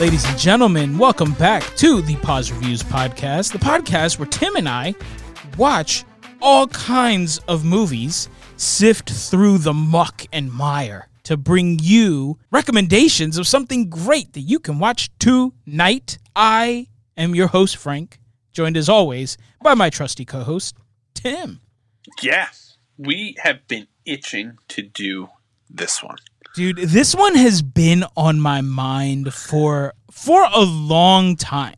Ladies and gentlemen, welcome back to the Pause Reviews podcast, the podcast where Tim and I watch all kinds of movies, sift through the muck and mire to bring you recommendations of something great that you can watch tonight. I am your host, Franc, joined as always by my trusty co-host, Tim. Yes, we have been itching to do this one. Dude, this one has been on my mind for a long time.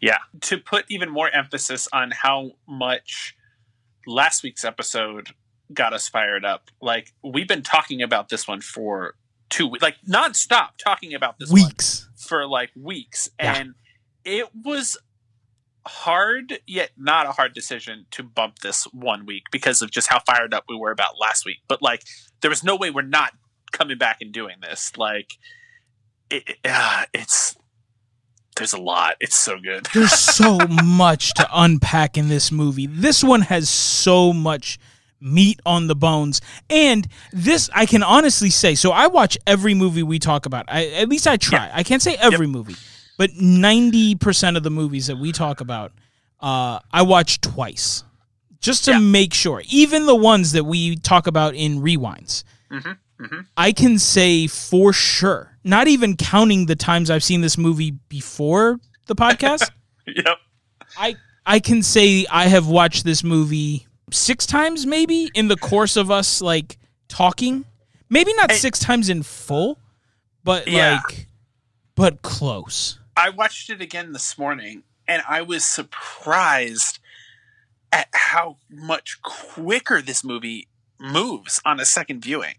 Yeah, to put even more emphasis on how much last week's episode got us fired up. Like, we've been talking about this one for 2 weeks, like nonstop talking about this weeks for like weeks. Yeah. And it was hard, yet not a hard decision to bump this 1 week because of just how fired up we were about last week. But like, there was no way we're not coming back and doing this. Like, there's a lot. It's so good. There's so much to unpack in this movie. This one has so much meat on the bones. And this, I can honestly say, so I watch every movie we talk about. At least I try. Yeah. I can't say every movie, but 90% of the movies that we talk about, I watch twice just to make sure. Even the ones that we talk about in rewinds. Mm-hmm. Mm-hmm. I can say for sure, not even counting the times I've seen this movie before the podcast. Yep. I can say I have watched this movie 6 times maybe in the course of us like talking. Maybe not 6 times in full, but but close. I watched it again this morning and I was surprised at how much quicker this movie moves on a second viewing.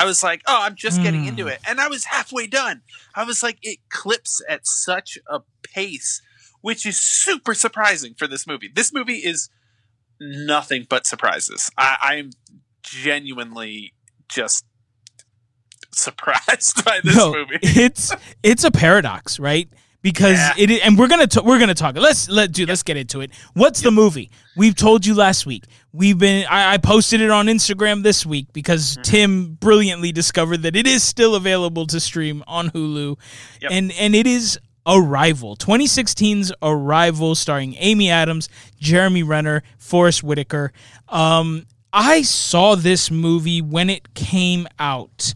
I was like, oh, I'm just getting into it. And I was halfway done. I was like, it clips at such a pace, which is super surprising for this movie. This movie is nothing but surprises. I'm genuinely just surprised by this movie. It's a paradox, right? Because and we're gonna talk. Let's get into it. What's the movie? We've told you last week. I posted it on Instagram this week because Tim brilliantly discovered that it is still available to stream on Hulu, and it is Arrival, 2016's Arrival, starring Amy Adams, Jeremy Renner, Forest Whitaker. I saw this movie when it came out,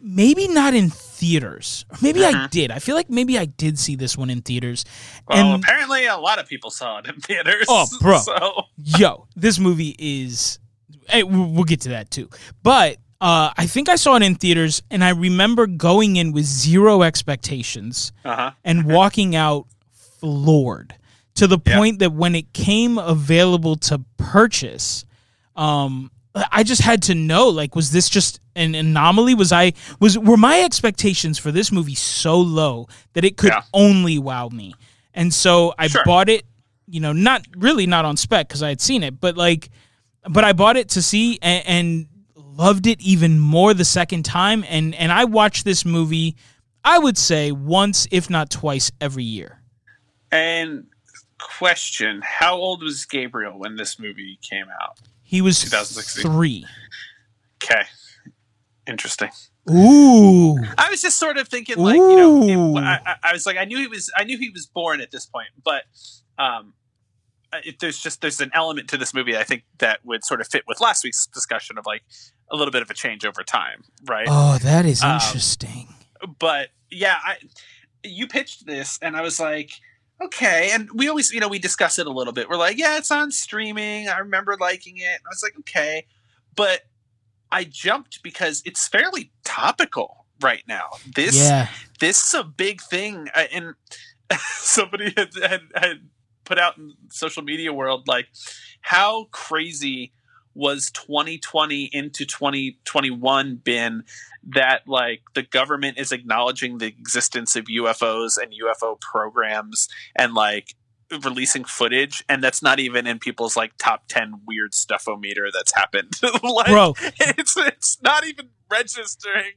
maybe not in theaters. Maybe I did. I feel like maybe I did see this one in theaters. Well, and apparently a lot of people saw it in theaters. Oh, bro. So. Yo, this movie is... Hey, we'll get to that too. But I think I saw it in theaters, and I remember going in with zero expectations and walking out floored to the point that when it came available to purchase... I just had to know, like, was this just an anomaly? Were my expectations for this movie so low that it could only wow me? And so I bought it, not on spec because I had seen it, but I bought it to see and loved it even more the second time. And I watched this movie, I would say once, if not twice every year. And question, how old was Gabriel when this movie came out? He was 3. Okay. Interesting. Ooh. I was just sort of thinking, like, I was like, I knew he was born at this point, but if there's an element to this movie, I think that would sort of fit with last week's discussion of like a little bit of a change over time, right? Oh, that is interesting. But yeah, you pitched this and I was like, okay, and we always, we discuss it a little bit. We're like, yeah, it's on streaming. I remember liking it. I was like, okay. But I jumped because it's fairly topical right now. This is a big thing. And somebody had put out in social media world, like, how crazy was 2020 into 2021 been that, like, the government is acknowledging the existence of UFOs and UFO programs and, like, releasing footage, and that's not even in people's, like, top 10 weird stuffometer that's happened. Like, bro, it's not even registering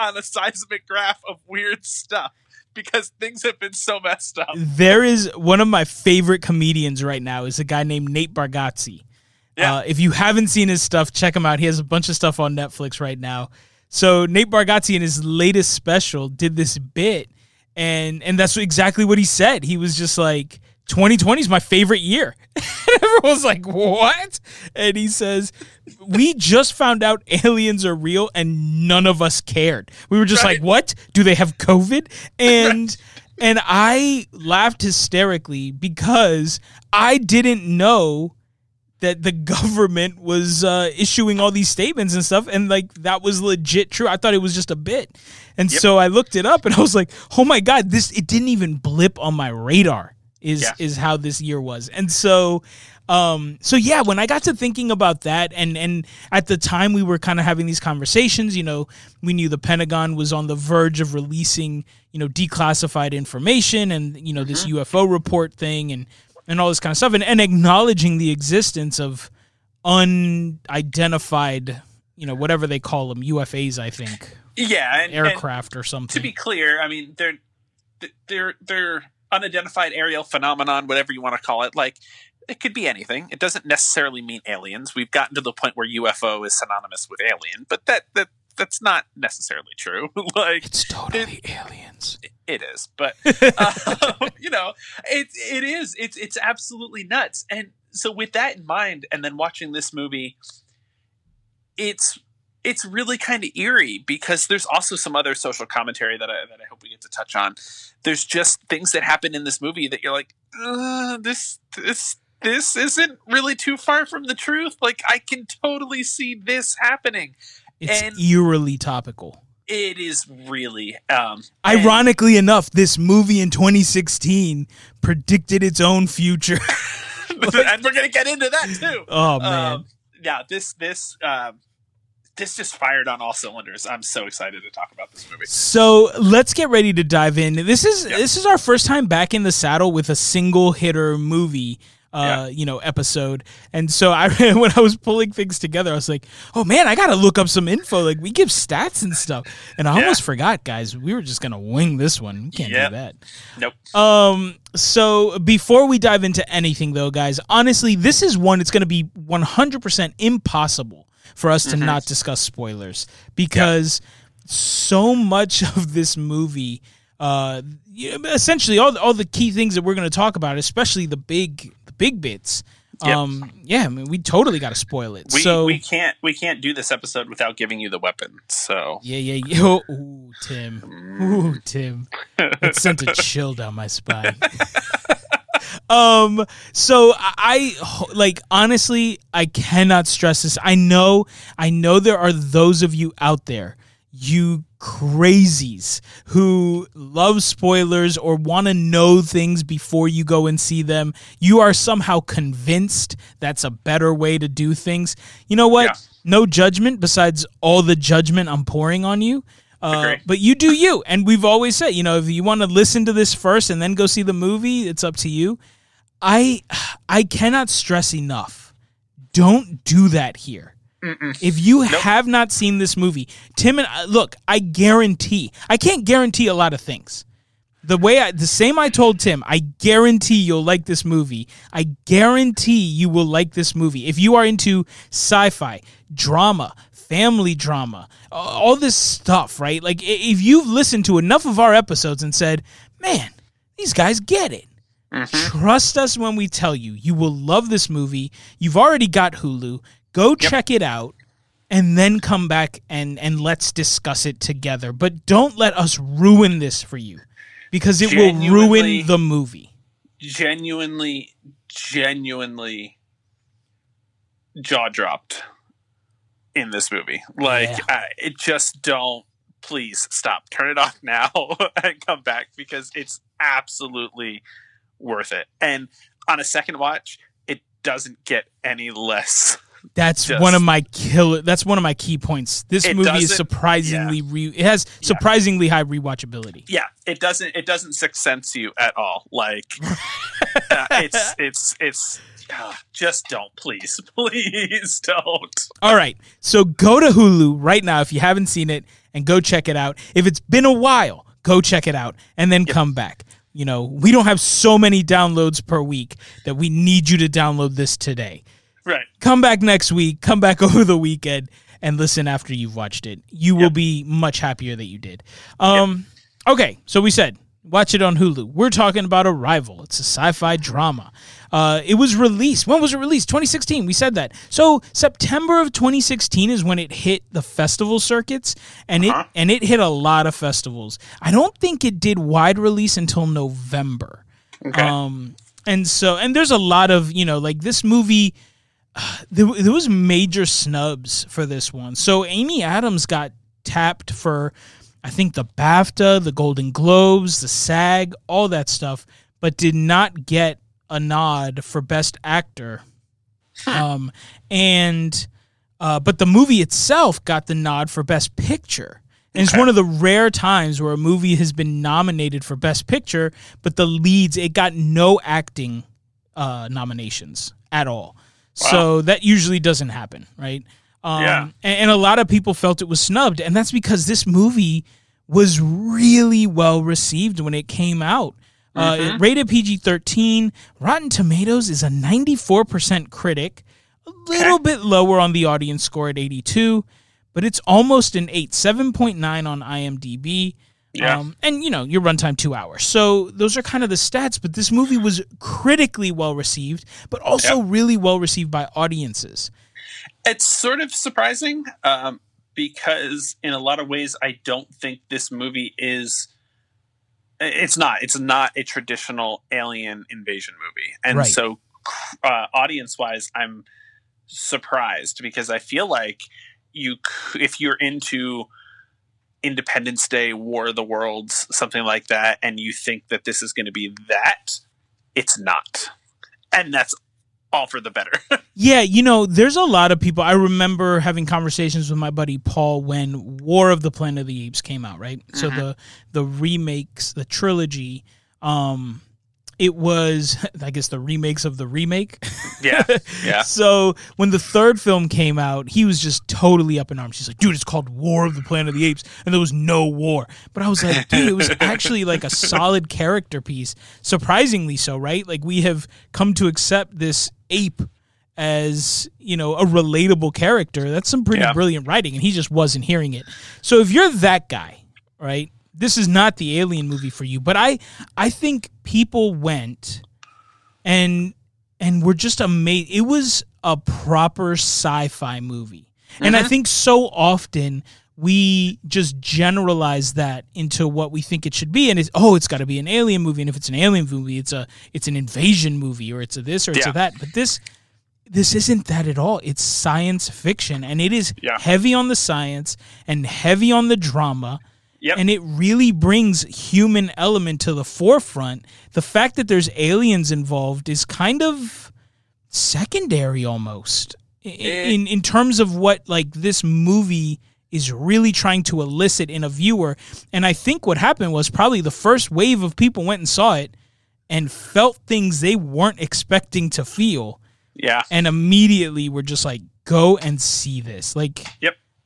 on a seismic graph of weird stuff because things have been so messed up. There is one of my favorite comedians right now is a guy named Nate Bargatze. Yeah. If you haven't seen his stuff, check him out. He has a bunch of stuff on Netflix right now. So Nate Bargatze in his latest special did this bit And that's exactly what he said. He was just like, 2020 is my favorite year. Everyone's like, what? And he says, we just found out aliens are real and none of us cared. We were just like, what? Do they have COVID? And I laughed hysterically because I didn't know that the government was issuing all these statements and stuff, and like that was legit true. I thought it was just a bit. And so I looked it up and I was like, oh my God, it didn't even blip on my radar is how this year was. And so when I got to thinking about that, and at the time we were kind of having these conversations, you know, we knew the Pentagon was on the verge of releasing, you know, declassified information and, you know, this UFO report thing and all this kind of stuff, and acknowledging the existence of unidentified, you know, whatever they call them, UFAs, I think. Yeah. And, aircraft and or something. To be clear, I mean, they're unidentified aerial phenomenon, whatever you want to call it. Like, it could be anything. It doesn't necessarily mean aliens. We've gotten to the point where UFO is synonymous with alien, but that's not necessarily true. Like, it's totally aliens. It is, but you know, it is. It's absolutely nuts. And so, with that in mind, and then watching this movie, it's really kind of eerie because there's also some other social commentary that I hope we get to touch on. There's just things that happen in this movie that you're like, this isn't really too far from the truth. Like, I can totally see this happening. It's eerily topical. It is really. Ironically enough, this movie in 2016 predicted its own future. And we're going to get into that too. Oh, man. This just fired on all cylinders. I'm so excited to talk about this movie. So let's get ready to dive in. This is our first time back in the saddle with a single hitter movie. You know, episode. And so when I was pulling things together, I was like, oh man, I got to look up some info. Like, we give stats and stuff. And I almost forgot, guys, we were just going to wing this one. We can't do that. Nope. So before we dive into anything though, guys, honestly, this is one, it's going to be 100% impossible for us to not discuss spoilers because so much of this movie, essentially all the key things that we're going to talk about, especially the big bits. I mean, we totally got to spoil it. We can't do this episode without giving you the weapon. So yeah. Ooh, Tim, it sent a chill down my spine. So I like, honestly, I cannot stress this. I know there are those of you out there, you crazies, who love spoilers or want to know things before you go and see them. You are somehow convinced that's a better way to do things. You know what? Yeah. No judgment besides all the judgment I'm pouring on you. But you do you. And we've always said, you know, if you want to listen to this first and then go see the movie, it's up to you. I cannot stress enough. Don't do that here. Mm-mm. If you have not seen this movie, Tim and I, look, I can't guarantee a lot of things. I told Tim, I guarantee you'll like this movie. I guarantee you will like this movie. If you are into sci-fi, drama, family drama, all this stuff, right? Like, if you've listened to enough of our episodes and said, man, these guys get it. Mm-hmm. Trust us when we tell you, you will love this movie. You've already got Hulu. Go check it out and then come back and let's discuss it together. But don't let us ruin this for you because it will ruin the movie. Genuinely jaw dropped in this movie. Like, it just don't. Please stop. Turn it off now and come back because it's absolutely worth it. And on a second watch, it doesn't get any less. That's one of my key points. This movie is surprisingly it has surprisingly high rewatchability. Yeah, it doesn't Sixth Sense you at all. Like just don't, please don't. All right. So go to Hulu right now if you haven't seen it and go check it out. If it's been a while, go check it out and then come back. You know, we don't have so many downloads per week that we need you to download this today. Right. Come back next week, come back over the weekend, and listen after you've watched it. You will be much happier that you did. Okay, so we said Watch it on Hulu. We're talking about Arrival. It's a sci-fi drama. It was released. When was it released? 2016. We said that. So September of 2016 is when it hit the festival circuits, and it hit a lot of festivals. I don't think it did wide release until November. Okay. And there's a lot of, you know, like this movie, there was major snubs for this one. So Amy Adams got tapped for, I think, the BAFTA, the Golden Globes, the SAG, all that stuff, but did not get a nod for Best Actor. But the movie itself got the nod for Best Picture. And it's one of the rare times where a movie has been nominated for Best Picture, but it got no acting nominations at all. Wow. So that usually doesn't happen, right? And a lot of people felt it was snubbed, and that's because this movie was really well received when it came out. It rated PG-13. Rotten Tomatoes is a 94% critic, a little bit lower on the audience score at 82, but it's almost an 8, 7.9 on IMDb. And, you know, your runtime 2 hours. So those are kind of the stats, but this movie was critically well received, but also really well received by audiences. It's sort of surprising because in a lot of ways, I don't think this movie is. It's not a traditional alien invasion movie. And so audience wise, I'm surprised because I feel like if you're into Independence Day, War of the Worlds, something like that, and you think that this is going to be that, it's not. And that's all for the better. Yeah, you know, there's a lot of people. I remember having conversations with my buddy Paul when War of the Planet of the Apes came out, right? Mm-hmm. So the remakes, the trilogy, it was, I guess, the remakes of the remake. Yeah. So when the third film came out, he was just totally up in arms. He's like, dude, it's called War of the Planet of the Apes, and there was no war. But I was like, dude, it was actually like a solid character piece, surprisingly so, right? Like we have come to accept this ape as, you know, a relatable character. That's some pretty brilliant writing, and he just wasn't hearing it. So if you're that guy, right, this is not the alien movie for you. But I think people went and were just amazed. It was a proper sci-fi movie. Mm-hmm. And I think so often we just generalize that into what we think it should be, and it's got to be an alien movie, and if it's an alien movie, it's an invasion movie, or it's a this or it's a that. But this isn't that at all. It's science fiction, and it is heavy on the science and heavy on the drama. Yep. And it really brings human element to the forefront. The fact that there's aliens involved is kind of secondary almost in terms of what like this movie is really trying to elicit in a viewer. And I think what happened was probably the first wave of people went and saw it and felt things they weren't expecting to feel. Yeah. And immediately were just like, go and see this. Like,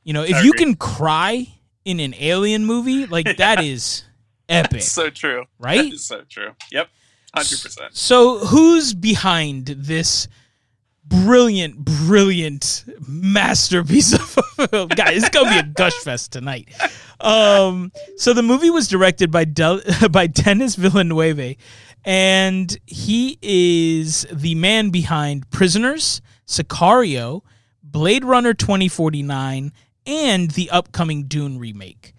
you know, if you can cry in an alien movie, like that is epic. That's so true. Right? That is so true. Yep. 100%. So who's behind this brilliant masterpiece of a film? Guys, it's going to be a gush fest tonight. So the movie was directed by Denis Villeneuve, and he is the man behind Prisoners, Sicario, Blade Runner 2049, and the upcoming Dune remake.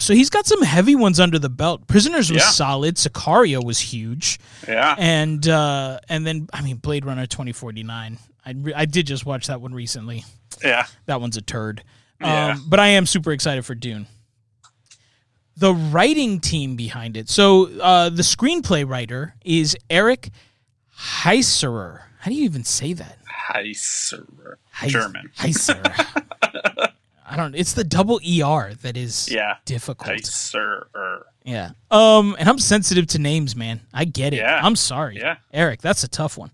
So he's got some heavy ones under the belt. Prisoners was solid. Sicario was huge. Yeah. And then, I mean, Blade Runner 2049. I did just watch that one recently. Yeah. That one's a turd. But I am super excited for Dune. The writing team behind it. So the screenplay writer is Eric Heiserer. How do you even say that? Heiserer. German. Heiserer. I don't. It's the double ER that is difficult. Heiserer. Yeah. And I'm sensitive to names, man. I get it. Yeah. I'm sorry. Yeah. Eric, that's a tough one.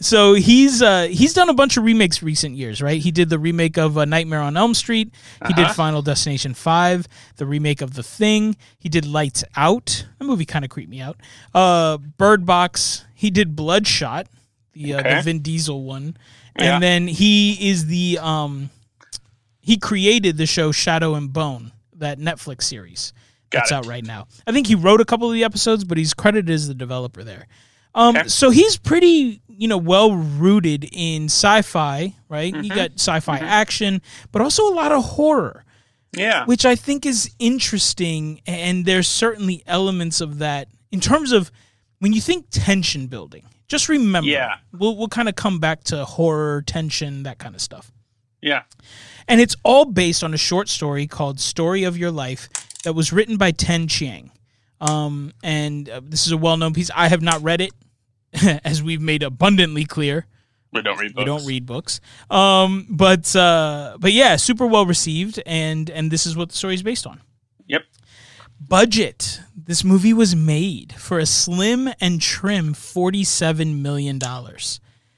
So he's done a bunch of remakes recent years, right? He did the remake of Nightmare on Elm Street. He did Final Destination 5, the remake of The Thing. He did Lights Out. That movie kind of creeped me out. Bird Box. He did Bloodshot, the Vin Diesel one. Yeah. And then he is the... He created the show Shadow and Bone, that Netflix series It's out right now. I think he wrote a couple of the episodes, but he's credited as the developer there. Okay. So he's pretty, well-rooted in sci-fi, right? Mm-hmm. You got sci-fi action, but also a lot of horror. Yeah. Which I think is interesting, and there's certainly elements of that. In terms of when you think tension building, just remember, we'll kind of come back to horror, tension, that kind of stuff. Yeah. And it's all based on a short story called Story of Your Life that was written by Ted Chiang. This is a well-known piece. I have not read it, as we've made abundantly clear. We don't read books. But yeah, super well received, and this is what the story is based on. Yep. Budget. This movie was made for a slim and trim $47 million.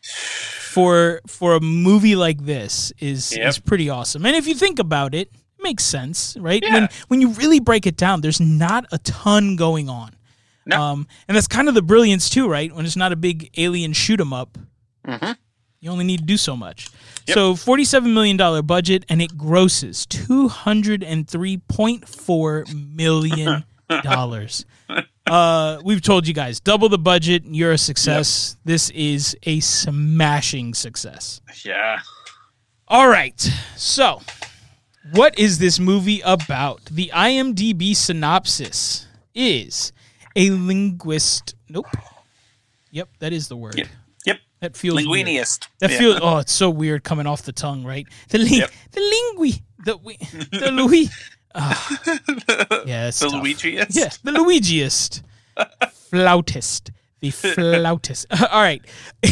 For a movie like this is pretty awesome. And if you think about it, it makes sense, right? Yeah. When you really break it down, there's not a ton going on. No. And that's kind of the brilliance too, right? When it's not a big alien shoot 'em up. Mm-hmm. You only need to do so much. Yep. So $47 million budget, and it grosses $203.4 million. We've told you guys, double the budget, you're a success. Yep. This is a smashing success. Yeah. All right. So what is this movie about? The IMDb synopsis is a linguist. Nope. Yep, that is the word. Yep. That feels linguinist. Weird. That feels. Oh, it's so weird coming off the tongue, right? The Luigiist? Yeah, the Luigiist. Flautist. The flautist. All right.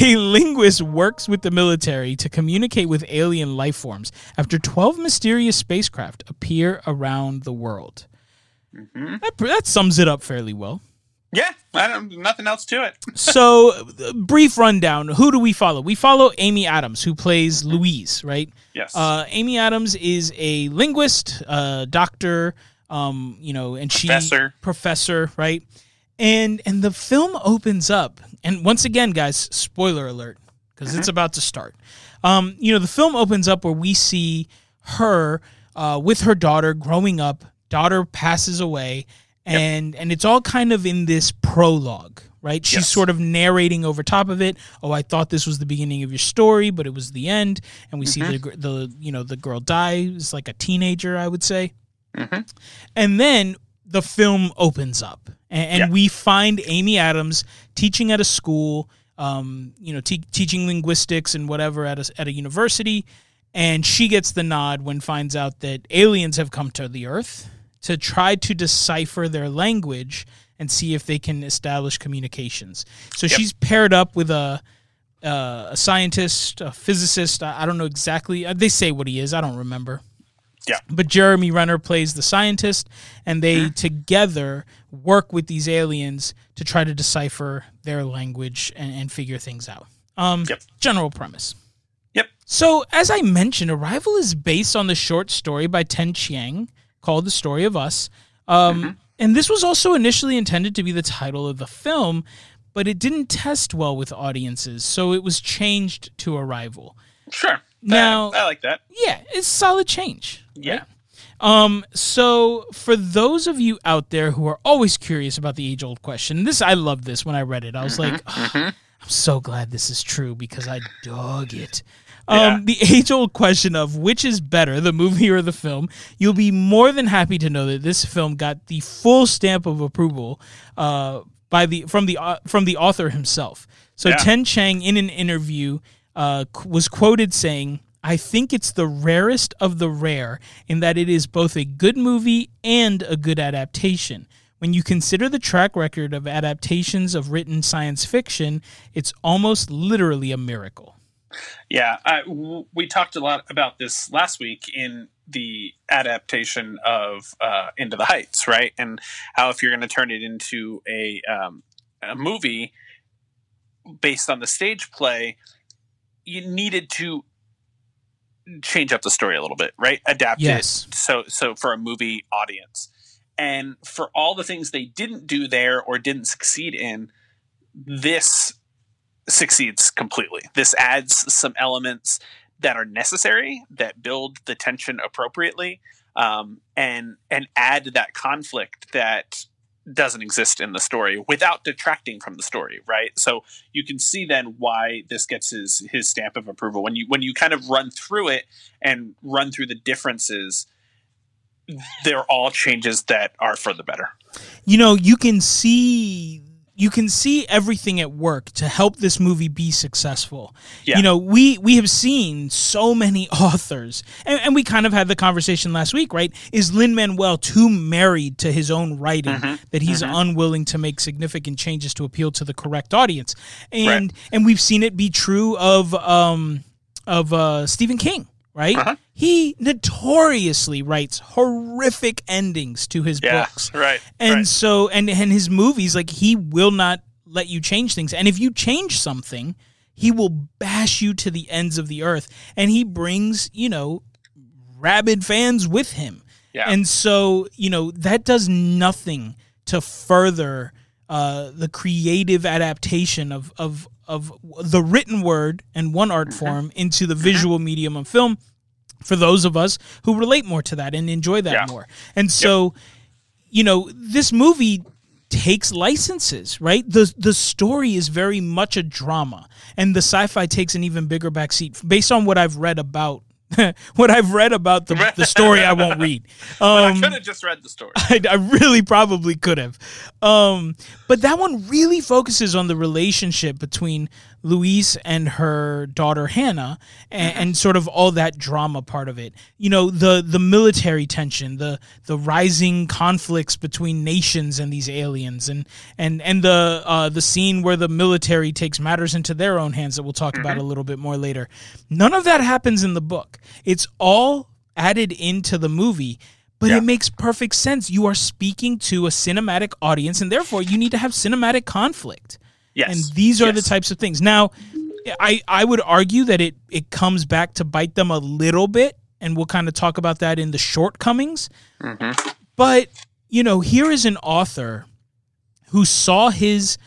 A linguist works with the military to communicate with alien life forms after 12 mysterious spacecraft appear around the world. Mm-hmm. That sums it up fairly well. Yeah, nothing else to it. So, brief rundown. Who do we follow? We follow Amy Adams, who plays Louise, right? Yes. Amy Adams is a linguist, doctor, and she... Professor, right? And the film opens up. And once again, guys, spoiler alert, because it's about to start. The film opens up where we see her with her daughter growing up. Daughter passes away. And it's all kind of in this prologue, right? She's sort of narrating over top of it. Oh, I thought this was the beginning of your story, but it was the end. And we see the girl dies like a teenager, I would say. Mm-hmm. And then the film opens up, and we find Amy Adams teaching at a school, teaching linguistics and whatever at a university, and she gets the nod when finds out that aliens have come to the Earth to try to decipher their language and see if they can establish communications. So she's paired up with a scientist, a physicist. I don't know exactly. They say what he is. I don't remember. Yeah. But Jeremy Renner plays the scientist, and they together work with these aliens to try to decipher their language and figure things out. General premise. Yep. So as I mentioned, Arrival is based on the short story by Ted Chiang, called The Story of Us. And this was also initially intended to be the title of the film, but it didn't test well with audiences, so it was changed to Arrival. Sure. Now, I like that. Yeah, it's solid change. Yeah. Right? So for those of you out there who are always curious about the age-old question, I loved this when I read it. I was like, I'm so glad this is true because I dug it. The age-old question of which is better, the movie or the film, you'll be more than happy to know that this film got the full stamp of approval from the author himself. So Ted Chiang, in an interview, was quoted saying, "I think it's the rarest of the rare in that it is both a good movie and a good adaptation. When you consider the track record of adaptations of written science fiction, it's almost literally a miracle." Yeah, we talked a lot about this last week in the adaptation of Into the Heights, right? And how if you're going to turn it into a movie based on the stage play, you needed to change up the story a little bit, right? Adapt it so for a movie audience. And for all the things they didn't do there or didn't succeed in, this succeeds completely. This adds some elements that are necessary that build the tension appropriately, and add that conflict that doesn't exist in the story without detracting from the story, right? So you can see then why this gets his stamp of approval. When you kind of run through it and run through the differences, they're all changes that are for the better. You know, you can see everything at work to help this movie be successful. Yeah. You know, we have seen so many authors, and we kind of had the conversation last week, right? Is Lin-Manuel too married to his own writing that he's unwilling to make significant changes to appeal to the correct audience? And and we've seen it be true of Stephen King, right? He notoriously writes horrific endings to his books. So and his movies, like, he will not let you change things. And if you change something, he will bash you to the ends of the earth. And he brings, you know, rabid fans with him. Yeah. And so, you know, that does nothing to further the creative adaptation of the written word and one art form into the visual medium of film for those of us who relate more to that and enjoy that more. And so, you know, this movie takes licenses, right? The story is very much a drama, and the sci-fi takes an even bigger backseat based on what I've read about the story. I won't read. I could have just read the story. I really probably could have. But that one really focuses on the relationship between Louise and her daughter Hannah, and sort of all that drama part of it. You know, the military tension, the rising conflicts between nations and these aliens, and the scene where the military takes matters into their own hands that we'll talk about a little bit more later. None of that happens in the book. It's all added into the movie, but it makes perfect sense. You are speaking to a cinematic audience, and therefore you need to have cinematic conflict. Yes. And these are the types of things. Now, I would argue that it comes back to bite them a little bit, and we'll kind of talk about that in the shortcomings. But, you know, here is an author who saw his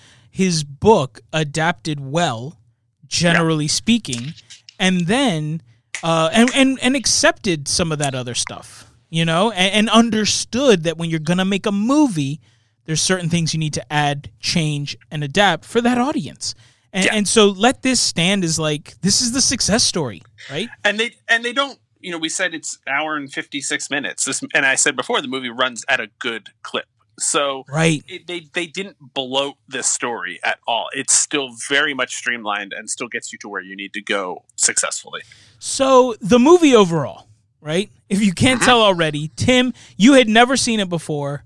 book adapted well, generally speaking, and then and accepted some of that other stuff, you know, and understood that when you're going to make a movie, there's certain things you need to add, change, and adapt for that audience. And so let this stand as, like, this is the success story, right? And they don't, you know, we said it's an hour and 56 minutes. And I said before, the movie runs at a good clip. So they didn't bloat this story at all. It's still very much streamlined and still gets you to where you need to go successfully. So the movie overall, right? If you can't tell already, Tim, you had never seen it before.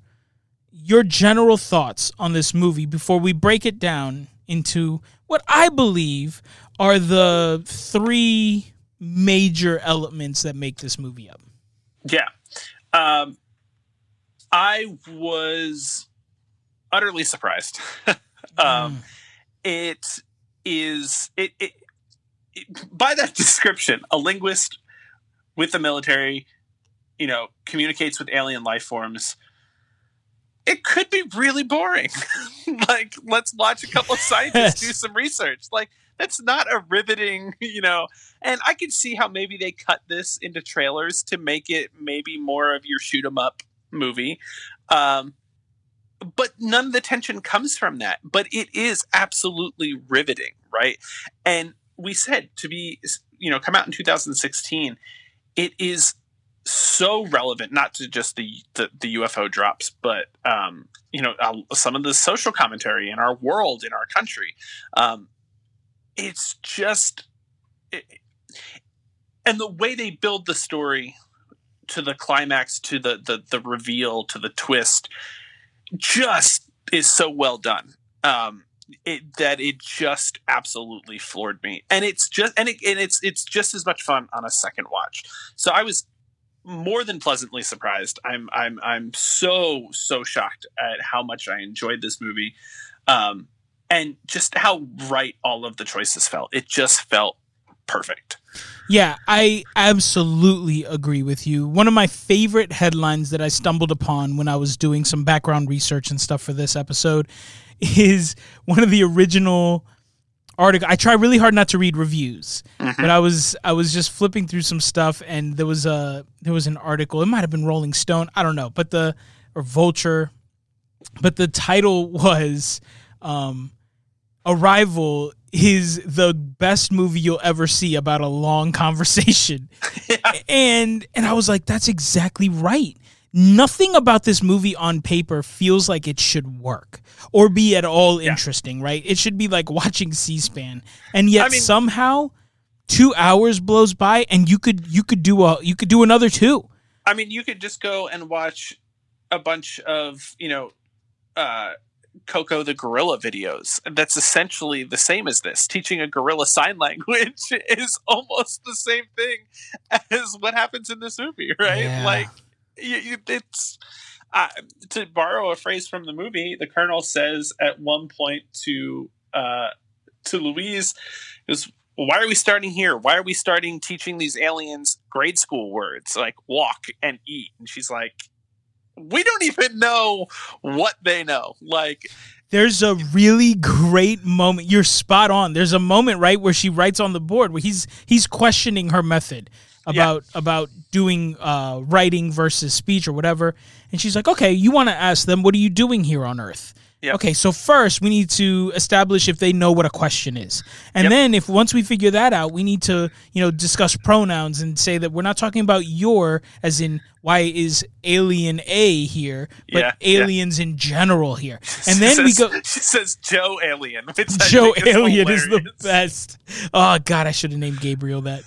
Your general thoughts on this movie before we break it down into what I believe are the three major elements that make this movie up. Yeah. I was utterly surprised. It is, by that description, a linguist with the military, you know, communicates with alien life forms. It could be really boring. Like, let's watch a couple of scientists do some research. Like, that's not a riveting, you know. And I could see how maybe they cut this into trailers to make it maybe more of your shoot 'em up movie. But none of the tension comes from that. But it is absolutely riveting, right? And we said to be, you know, come out in 2016, it is so relevant, not to just the UFO drops, but you know, some of the social commentary in our world, in our country. It's just, and the way they build the story to the climax, to the reveal, to the twist, just is so well done. It just absolutely floored me, and it's just as much fun on a second watch. So I was more than pleasantly surprised. I'm so shocked at how much I enjoyed this movie, and just how right all of the choices felt. It just felt perfect. Yeah, I absolutely agree with you. One of my favorite headlines that I stumbled upon when I was doing some background research and stuff for this episode is one of the original article. I try really hard not to read reviews, but I was just flipping through some stuff, and there was an article. It might have been Rolling Stone, I don't know, or Vulture, but the title was "Arrival is the best movie you'll ever see about a long conversation," and I was like, that's exactly right. Nothing about this movie on paper feels like it should work or be at all interesting, right? It should be like watching C-SPAN, and yet somehow 2 hours blows by, and you could do another two. I mean, you could just go and watch a bunch of Coco the gorilla videos. That's essentially the same as this. Teaching a gorilla sign language is almost the same thing as what happens in this movie, right? Yeah. Like, it's to borrow a phrase from the movie, the Colonel says at one point to Louise, it was, why are we starting here? Why are we starting teaching these aliens grade school words like walk and eat? And she's like, we don't even know what they know. Like, there's a really great moment. You're spot on. There's a moment, right, where she writes on the board where he's questioning her method about doing writing versus speech or whatever. And she's like, okay, you want to ask them, what are you doing here on Earth? Yep. Okay, so first we need to establish if they know what a question is. And then if once we figure that out, we need to, discuss pronouns and say that we're not talking about your, as in why is alien A here, but aliens in general here. And then she says Joe Alien. Joe Alien is the best. Oh, God, I should have named Gabriel that.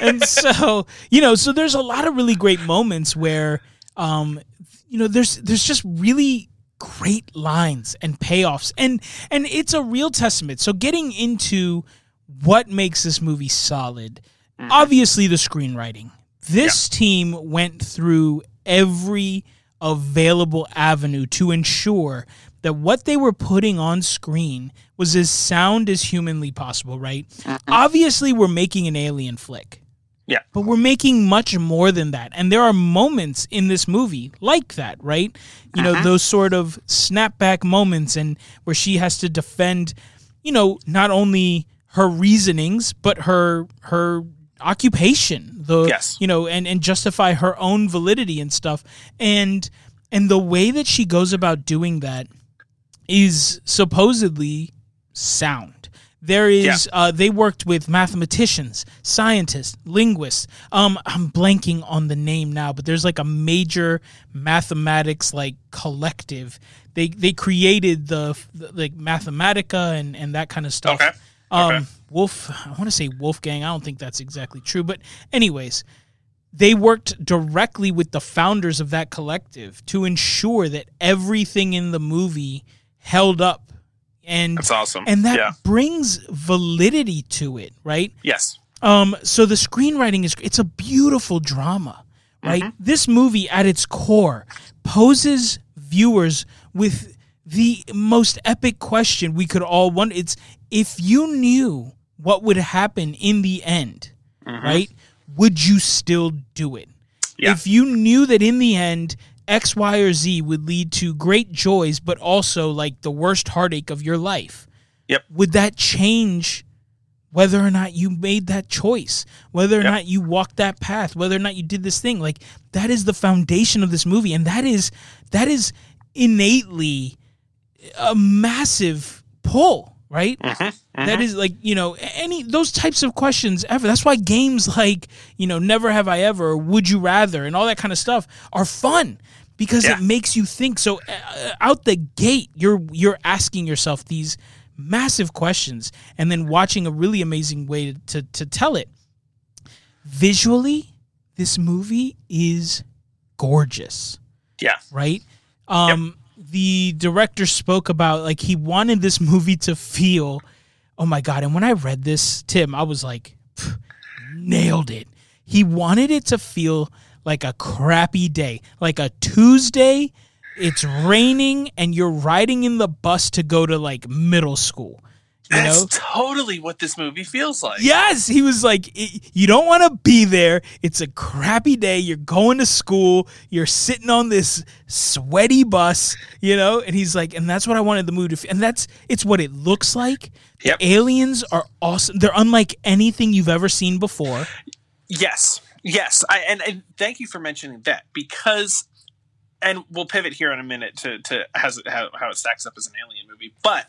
And so, so there's a lot of really great moments where, there's just really great lines and payoffs, and it's a real testament. So getting into what makes this movie solid, obviously the screenwriting. This team went through every available avenue to ensure that what they were putting on screen was as sound as humanly possible, right? Obviously we're making an alien flick. Yeah. But we're making much more than that. And there are moments in this movie like that, right? You know, those sort of snapback moments and where she has to defend, not only her reasonings, but her occupation, and justify her own validity and stuff. And the way that she goes about doing that is supposedly sound. There is, they worked with mathematicians, scientists, linguists. I'm blanking on the name now, but there's like a major mathematics collective. They created the Mathematica and that kind of stuff. Okay. I want to say Wolfgang. I don't think that's exactly true, but anyways, they worked directly with the founders of that collective to ensure that everything in the movie held up. And that's awesome. And that brings validity to it, right? Yes. So the screenwriting it's a beautiful drama, right? This movie at its core poses viewers with the most epic question we could all wonder. It's, if you knew what would happen in the end, right? Would you still do it? Yeah. If you knew that in the end, X, Y, or Z would lead to great joys, but also the worst heartache of your life. Yep. Would that change whether or not you made that choice, whether or not you walked that path, whether or not you did this thing? That is the foundation of this movie, and that is innately a massive pull, right? That is any those types of questions ever. That's why games Never Have I Ever, or Would You Rather, and all that kind of stuff are fun. Because it makes you think. So out the gate, you're asking yourself these massive questions and then watching a really amazing way to tell it. Visually, this movie is gorgeous. Yeah. Right? The director spoke about, he wanted this movie to feel, oh, my God. And when I read this, Tim, I was like, nailed it. He wanted it to feel like a crappy day, like a Tuesday, it's raining, and you're riding in the bus to go to middle school. That's totally what this movie feels like. Yes, he was like, you don't want to be there. It's a crappy day. You're going to school. You're sitting on this sweaty bus, you know? And he's like, and that's what I wanted the movie to feel. And it's what it looks like. Yep. The aliens are awesome. They're unlike anything you've ever seen before. Yes. And thank you for mentioning that, because, and we'll pivot here in a minute to how it stacks up as an alien movie, but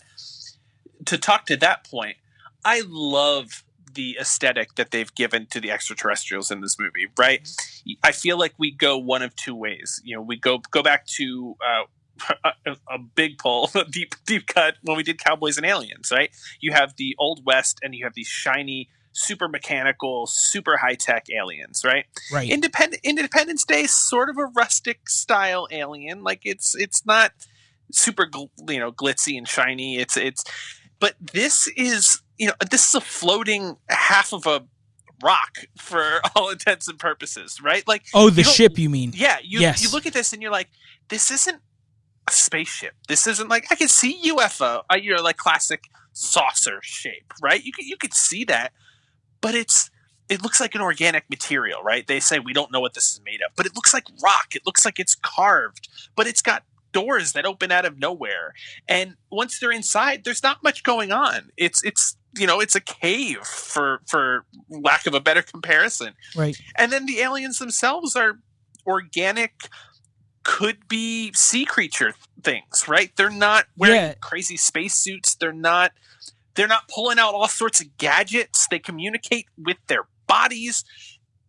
to talk to that point, I love the aesthetic that they've given to the extraterrestrials in this movie, right? I feel like we go one of two ways. You know, we go back to a big pull, deep cut when we did Cowboys and Aliens, right? You have the Old West and you have the shiny, super mechanical, super high-tech aliens, right? Right. Independence Day, sort of a rustic style alien. Like, it's not super, glitzy and shiny. But this is, this is a floating half of a rock for all intents and purposes, right? Like, oh, the ship, you mean? Yeah. Yes. You look at this and you're like, this isn't a spaceship. This isn't like, I can see UFO, like classic saucer shape, right? You could see that, but it looks like an organic material, right? They say we don't know what this is made of, but it looks like rock. It looks like it's carved, but it's got doors that open out of nowhere, and once they're inside, there's not much going on. It's a cave for lack of a better comparison, right? And then the aliens themselves are organic, could be sea creature things, right? They're not wearing crazy spacesuits. They're not pulling out all sorts of gadgets. They communicate with their bodies.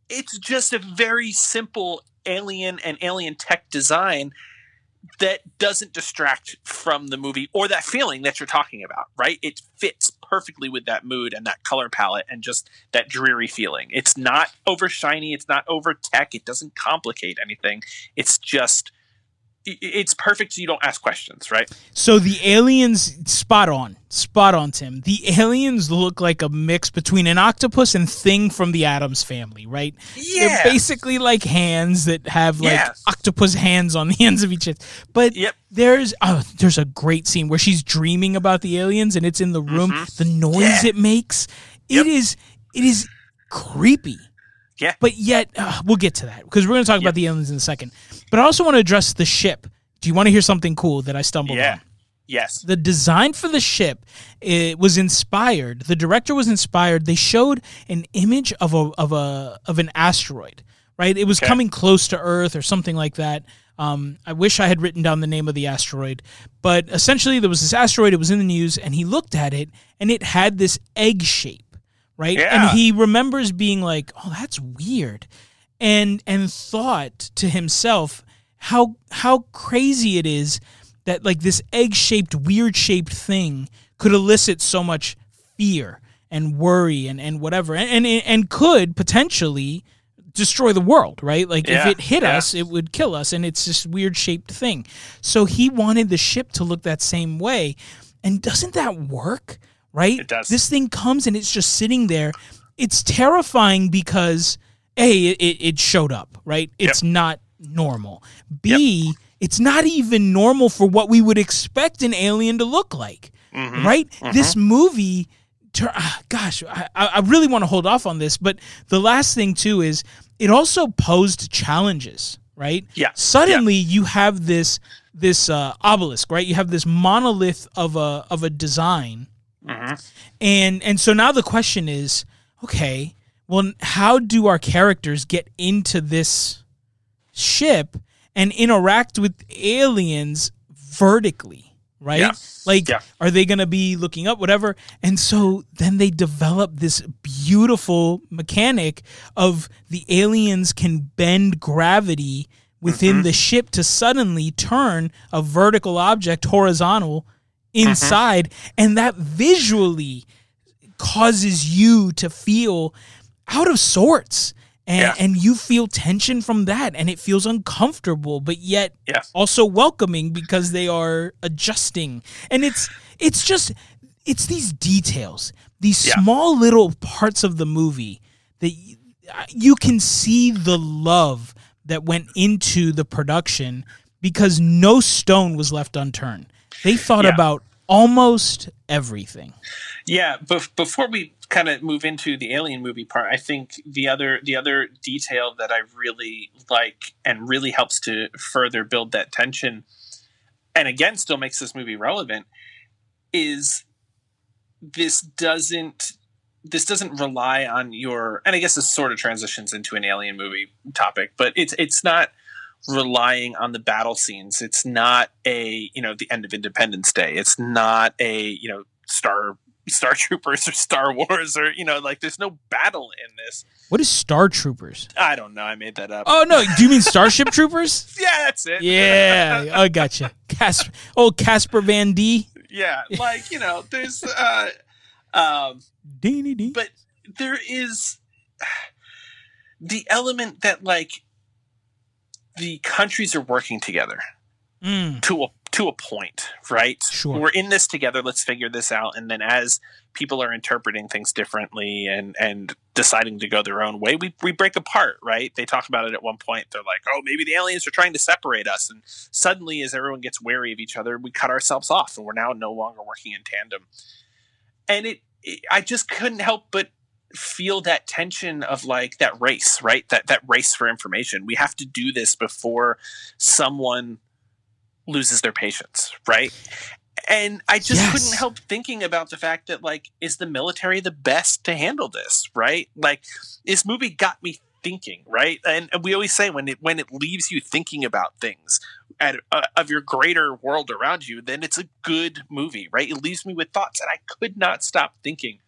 It's just a very simple alien and alien tech design that doesn't distract from the movie or that feeling that you're talking about, right? It fits perfectly with that mood and that color palette and just that dreary feeling. It's not over shiny. It's not over tech. It doesn't complicate anything. It's just, it's perfect so you don't ask questions, right? So the aliens, spot on, Tim. The aliens look like a mix between an octopus and Thing from the Adams Family, right? Yeah. They're basically like hands that have like octopus hands on the ends of each other. But there's a great scene where she's dreaming about the aliens and it's in the room. Mm-hmm. The noise it makes, it is creepy. Yeah. But yet, we'll get to that because we're going to talk about the aliens in a second. But I also want to address the ship. Do you want to hear something cool that I stumbled on? Yes. The design for the ship, it was inspired. The director was inspired. They showed an image of an asteroid, right? It was coming close to Earth or something like that. I wish I had written down the name of the asteroid, but essentially there was this asteroid. It was in the news, and he looked at it, and it had this egg shape. Right? Yeah. And he remembers being like, oh, that's weird. And thought to himself, how crazy it is that like this egg-shaped, weird-shaped thing could elicit so much fear and worry and whatever and could potentially destroy the world, right? Like if it hit us, it would kill us, and it's this weird-shaped thing. So he wanted the ship to look that same way. And doesn't that work? Right? It does. This thing comes and it's just sitting there. It's terrifying because A, it showed up, right? It's not normal. B, it's not even normal for what we would expect an alien to look like, right? Mm-hmm. This movie, I really want to hold off on this, but the last thing too is it also posed challenges, right? Yeah. Suddenly you have this obelisk, right? You have this monolith of a design. Mm-hmm. And so now the question is, okay, well, how do our characters get into this ship and interact with aliens vertically, right? Yeah. Like, are they going to be looking up, whatever? And so then they develop this beautiful mechanic of the aliens can bend gravity within the ship to suddenly turn a vertical object horizontal inside, and that visually causes you to feel out of sorts, and you feel tension from that, and it feels uncomfortable, but yet also welcoming because they are adjusting, and it's these details, these small little parts of the movie that you can see the love that went into the production because no stone was left unturned. They thought about almost everything. Yeah, but before we kind of move into the alien movie part, I think the other detail that I really like and really helps to further build that tension, and again still makes this movie relevant, is this doesn't rely on your, and I guess this sort of transitions into an alien movie topic, but it's not relying on the battle scenes. It's not a, you know, the end of Independence Day. It's not a, you know, Star Troopers or Star Wars, or, you know, like there's no battle in this. What is Star Troopers? I don't know. I made that up. Oh, no. Do you mean Starship Troopers? Yeah, that's it. Yeah. I gotcha. Casper Van D. Yeah. Like, you know, there's, but there is the element that, like, the countries are working together to a point, right? Sure. We're in this together. Let's figure this out. And then as people are interpreting things differently and deciding to go their own way, we break apart, right? They talk about it at one point. They're like, oh, maybe the aliens are trying to separate us. And suddenly as everyone gets wary of each other, we cut ourselves off and we're now no longer working in tandem. And I just couldn't help but feel that tension of, like, that race, right? That race for information. We have to do this before someone loses their patience, right? And I just couldn't help thinking about the fact that, like, is the military the best to handle this, right? Like, this movie got me thinking, right? And we always say when it leaves you thinking about things of your greater world around you, then it's a good movie, right? It leaves me with thoughts, and I could not stop thinking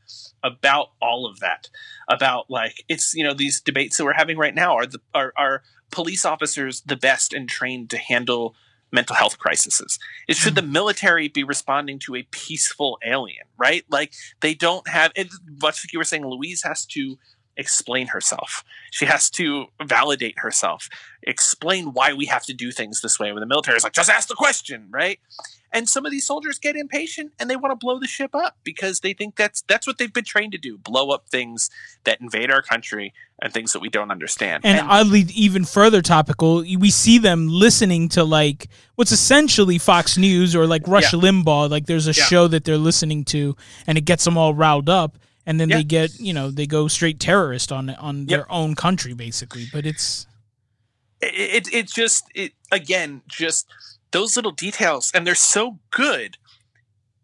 about all of that, about, like, it's, you know, these debates that we're having right now, are police officers the best and trained to handle mental health crises? Should the military be responding to a peaceful alien, right? Like, they don't have it, much like you were saying, Louise has to explain herself. She has to validate herself, explain why we have to do things this way. When the military is like, just ask the question, right? And some of these soldiers get impatient and they want to blow the ship up because they think that's what they've been trained to do, blow up things that invade our country and things that we don't understand. And oddly, even further topical, we see them listening to, like, what's essentially Fox News or, like, Rush Limbaugh. Like, there's a show that they're listening to and it gets them all riled up. And then they get, you know, they go straight terrorist on their own country, basically. But it's just those little details, and they're so good,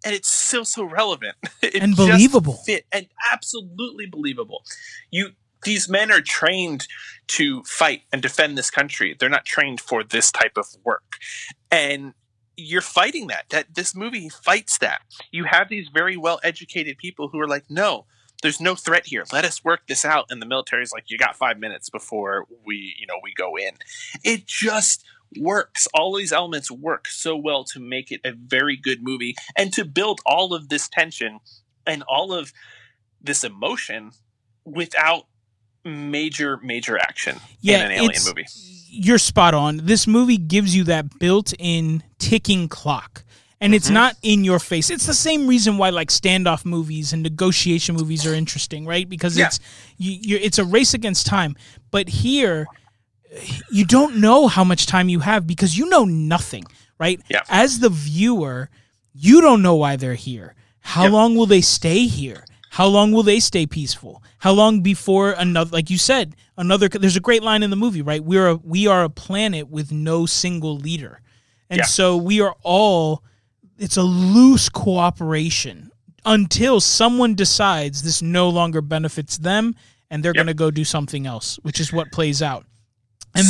and it's still so relevant and believable, just fit and absolutely believable. These men are trained to fight and defend this country. They're not trained for this type of work, and you're fighting that this movie fights that. You have these very well-educated people who are like, no, there's no threat here. Let us work this out. And the military's like, you got 5 minutes before we go in. It just works. All these elements work so well to make it a very good movie and to build all of this tension and all of this emotion without major action in an alien movie. You're spot on. This movie gives you that built-in ticking clock, and it's not in your face. It's the same reason why, like, standoff movies and negotiation movies are interesting, right? Because it's a race against time. But here, you don't know how much time you have because you know nothing, right? Yeah. As the viewer, you don't know why they're here. How long will they stay here? How long will they stay peaceful? How long before another, like you said, there's a great line in the movie, right? We are a planet with no single leader. And so we are all, it's a loose cooperation until someone decides this no longer benefits them and they're going to go do something else, which is what plays out. And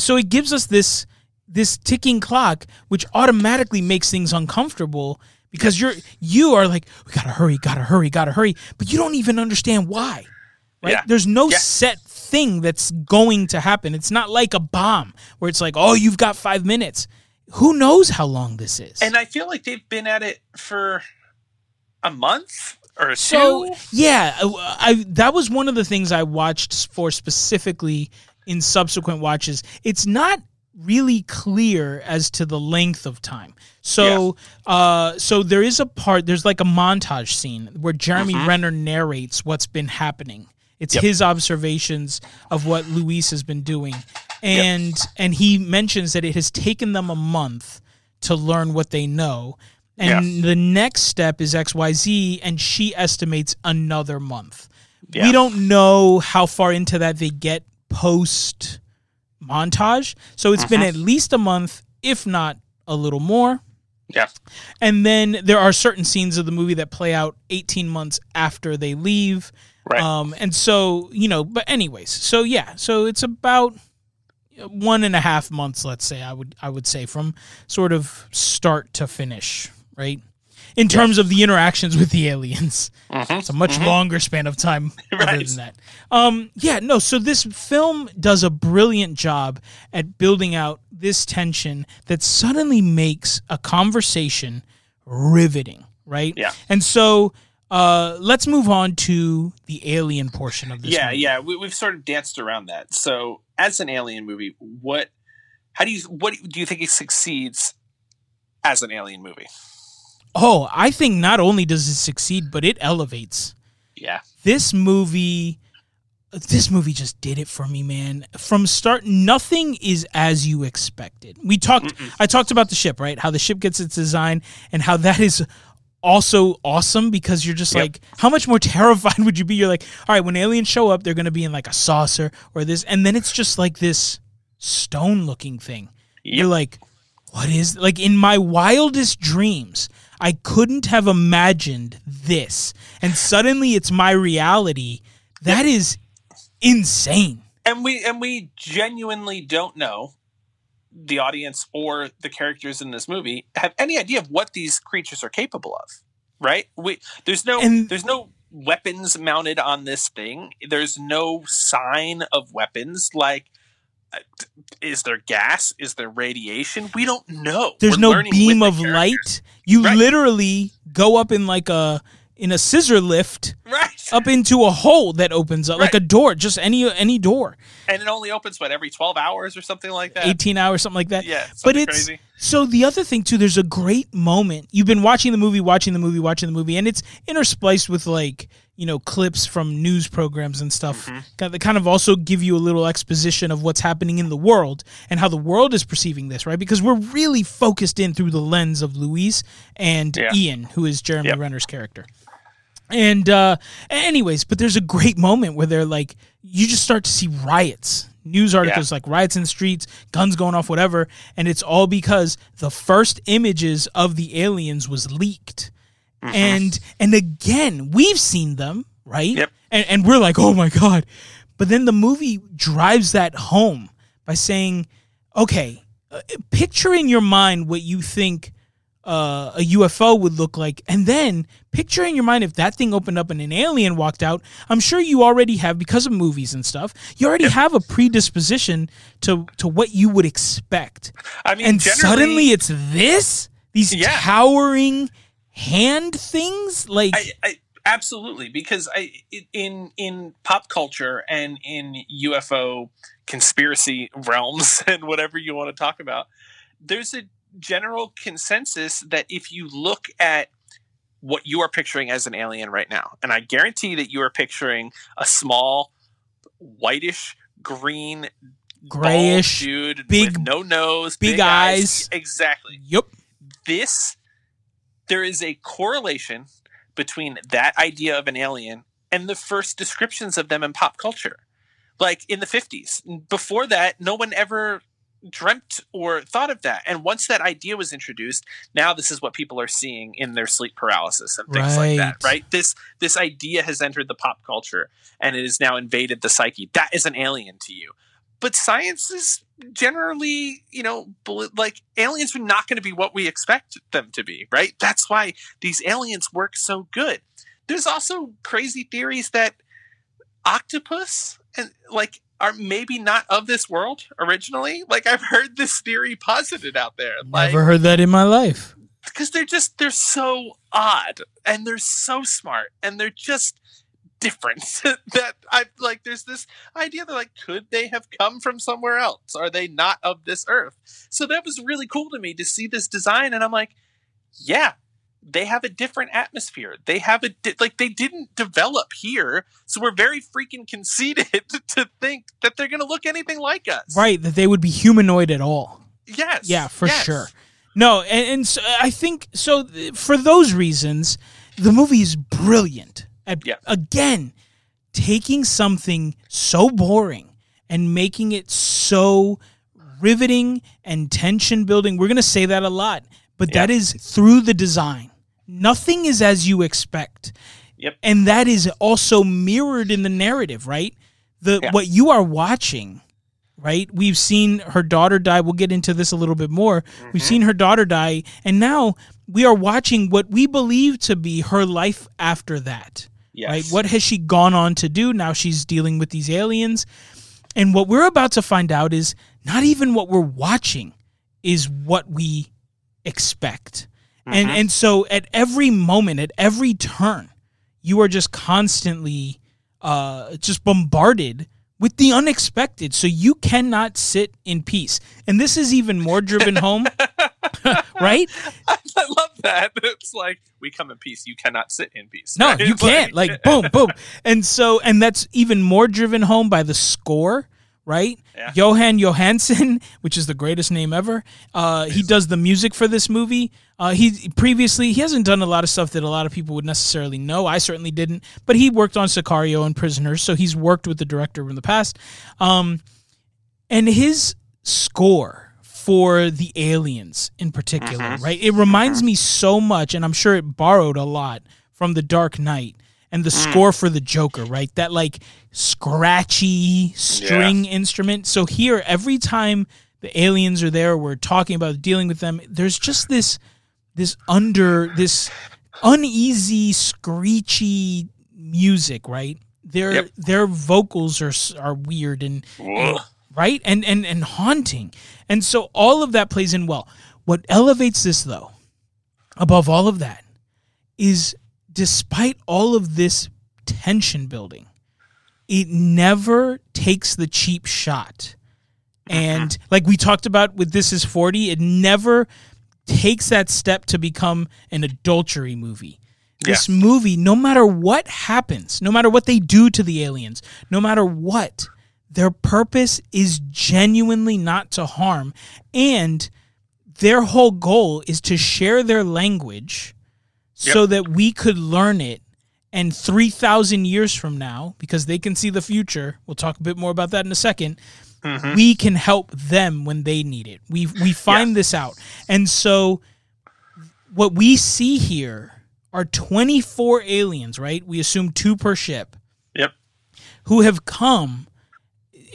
so it gives us this ticking clock, which automatically makes things uncomfortable. Because you are like, we gotta hurry, but you don't even understand why, right? Yeah. There's no set thing that's going to happen. It's not like a bomb where it's like, oh, you've got 5 minutes. Who knows how long this is? And I feel like they've been at it for a month or so. Yeah, that was one of the things I watched for specifically in subsequent watches. It's not really clear as to the length of time. So there is a part, there's like a montage scene where Jeremy Renner narrates what's been happening. It's his observations of what Luis has been doing. And he mentions that it has taken them a month to learn what they know. And the next step is XYZ, and she estimates another month. Yeah. We don't know how far into that they get post-montage. So it's been at least a month, if not a little more. Yeah. And then there are certain scenes of the movie that play out 18 months after they leave. Right. And so, you know, but anyways, so yeah, so it's about 1.5 months, let's say, I would say, from sort of start to finish, right? In terms of the interactions with the aliens. It's a much longer span of time other than that. So this film does a brilliant job at building out this tension that suddenly makes a conversation riveting, right? Yeah. And so let's move on to the alien portion of this movie. Yeah, we've sort of danced around that. So as an alien movie, what do you think it succeeds as an alien movie? Oh, I think not only does it succeed, but it elevates. Yeah. This movie just did it for me, man. From start, nothing is as you expected. I talked about the ship, right? How the ship gets its design and how that is also awesome, because you're just like, how much more terrified would you be? You're like, all right, when aliens show up, they're going to be in like a saucer or this. And then it's just like this stone looking thing. Yep. You're like, what is, like, in my wildest dreams, I couldn't have imagined this. And suddenly it's my reality. That is insane. And we genuinely don't know, the audience or the characters in this movie, have any idea of what these creatures are capable of, right? There's no weapons mounted on this thing. There's no sign of weapons. Like, is there gas? Is there radiation? We don't know. There's no beam of light. You literally go up in like a scissor lift up into a hole that opens up, like a door, just any door. And it only opens, every 12 hours or something like that? 18 hours, something like that. Yeah, crazy. So the other thing, too, there's a great moment. You've been watching the movie, and it's interspliced with, clips from news programs and stuff that kind of also give you a little exposition of what's happening in the world and how the world is perceiving this, right? Because we're really focused in through the lens of Louise and Ian, who is Jeremy Renner's character. And anyways, but there's a great moment where they're like, you just start to see riots, news articles like riots in the streets, guns going off, whatever. And it's all because the first images of the aliens was leaked. And again, we've seen them, right? Yep. And we're like, oh my God. But then the movie drives that home by saying, okay, picture in your mind what you think a UFO would look like, and then picture in your mind if that thing opened up and an alien walked out. I'm sure you already have, because of movies and stuff, you already have a predisposition to what you would expect. I mean, and suddenly it's this, these towering hand things, like I absolutely, because in pop culture and in UFO conspiracy realms and whatever you want to talk about, there's a general consensus that if you look at what you are picturing as an alien right now, and I guarantee that you are picturing a small, whitish, green, grayish dude, big, with no nose, big eyes. Exactly. Yep. There is a correlation between that idea of an alien and the first descriptions of them in pop culture, like in the 50s. Before that, no one ever dreamt or thought of that. And once that idea was introduced, now this is what people are seeing in their sleep paralysis and things like that, right? This idea has entered the pop culture and it has now invaded the psyche. That is an alien to you. But science is generally, aliens are not going to be what we expect them to be, right? That's why these aliens work so good. There's also crazy theories that octopus and are maybe not of this world originally. Like, I've heard this theory posited out there. Never heard that in my life. Because they're so odd, and they're so smart, and they're just different. That there's this idea that could they have come from somewhere else? Are they not of this earth? So that was really cool to me to see this design, and I'm like, yeah, they have a different atmosphere. They have they didn't develop here, so we're very freaking conceited to think that they're going to look anything like us. Right, that they would be humanoid at all. Yes. Yeah, for sure. No, and so I think so. For those reasons, the movie is brilliant. Again, taking something so boring and making it so riveting and tension building. We're going to say that a lot, but that is through the design. Nothing is as you expect. Yep. And that is also mirrored in the narrative, right? What you are watching, right? We've seen her daughter die. We'll get into this a little bit more. Mm-hmm. We've seen her daughter die, and now we are watching what we believe to be her life after that. Yes. Right? What has she gone on to do? Now she's dealing with these aliens. And what we're about to find out is not even what we're watching is what we expect. Mm-hmm. And so at every moment, at every turn, you are just constantly just bombarded with the unexpected. So you cannot sit in peace. And this is even more driven home, right? I love that. It's like, we come in peace. You cannot sit in peace. No, right? You can't. Like, boom, boom. And that's even more driven home by the score, right? Yeah. Jóhann Jóhannsson, which is the greatest name ever. He does the music for this movie. He hasn't done a lot of stuff that a lot of people would necessarily know. I certainly didn't, but he worked on Sicario and Prisoners, so he's worked with the director in the past. And his score for the aliens in particular, right? It reminds me so much, and I'm sure it borrowed a lot from The Dark Knight and the score for the Joker, right? That like scratchy string instrument. So here, every time the aliens are there, we're talking about dealing with them, there's just this uneasy, screechy music, right? Their vocals are weird and right and haunting, and so all of that plays in well. What elevates this, though, above all of that, is despite all of this tension building, it never takes the cheap shot, and like we talked about with This Is 40, it never takes that step to become an adultery movie. This movie, no matter what happens, no matter what they do to the aliens, no matter what, their purpose is genuinely not to harm. And their whole goal is to share their language so that we could learn it. And 3,000 years from now, because they can see the future, we'll talk a bit more about that in a second, we can help them when they need it. We find this out. And so what we see here are 24 aliens, right? We assume 2 per ship. Yep. Who have come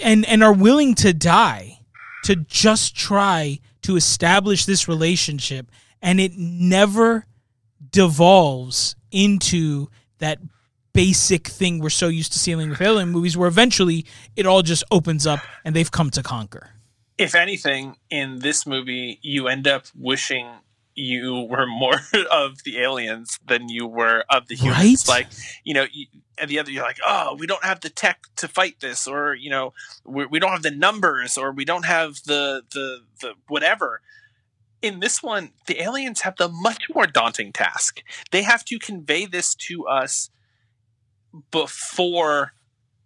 and are willing to die to just try to establish this relationship, and it never devolves into that basic thing we're so used to seeing with alien movies, where eventually it all just opens up and they've come to conquer. If anything, in this movie, you end up wishing you were more of the aliens than you were of the humans. Right? Like, you know, you're like, oh, we don't have the tech to fight this, or, you know, we don't have the numbers, or we don't have the whatever. In this one, the aliens have the much more daunting task. They have to convey this to us before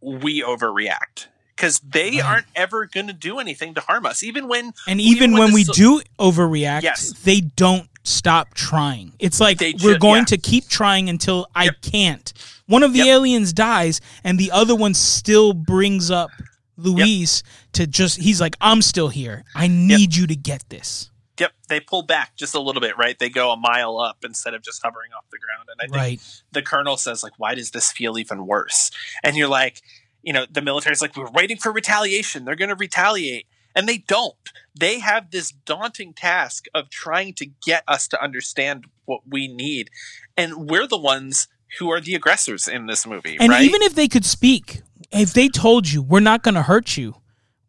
we overreact, because they aren't ever going to do anything to harm us. Even when we do overreact, they don't stop trying. It's like we're going to keep trying until I can't. One of the aliens dies, and the other one still brings up Luis to just, he's like, I'm still here. I need you to get this. Yep, they pull back just a little bit, right? They go a mile up instead of just hovering off the ground. And I think the colonel says, like, why does this feel even worse? And you're like, you know, the military's like, we're waiting for retaliation. They're going to retaliate. And they don't. They have this daunting task of trying to get us to understand what we need. And we're the ones who are the aggressors in this movie, and right? Even if they could speak, if they told you, we're not going to hurt you,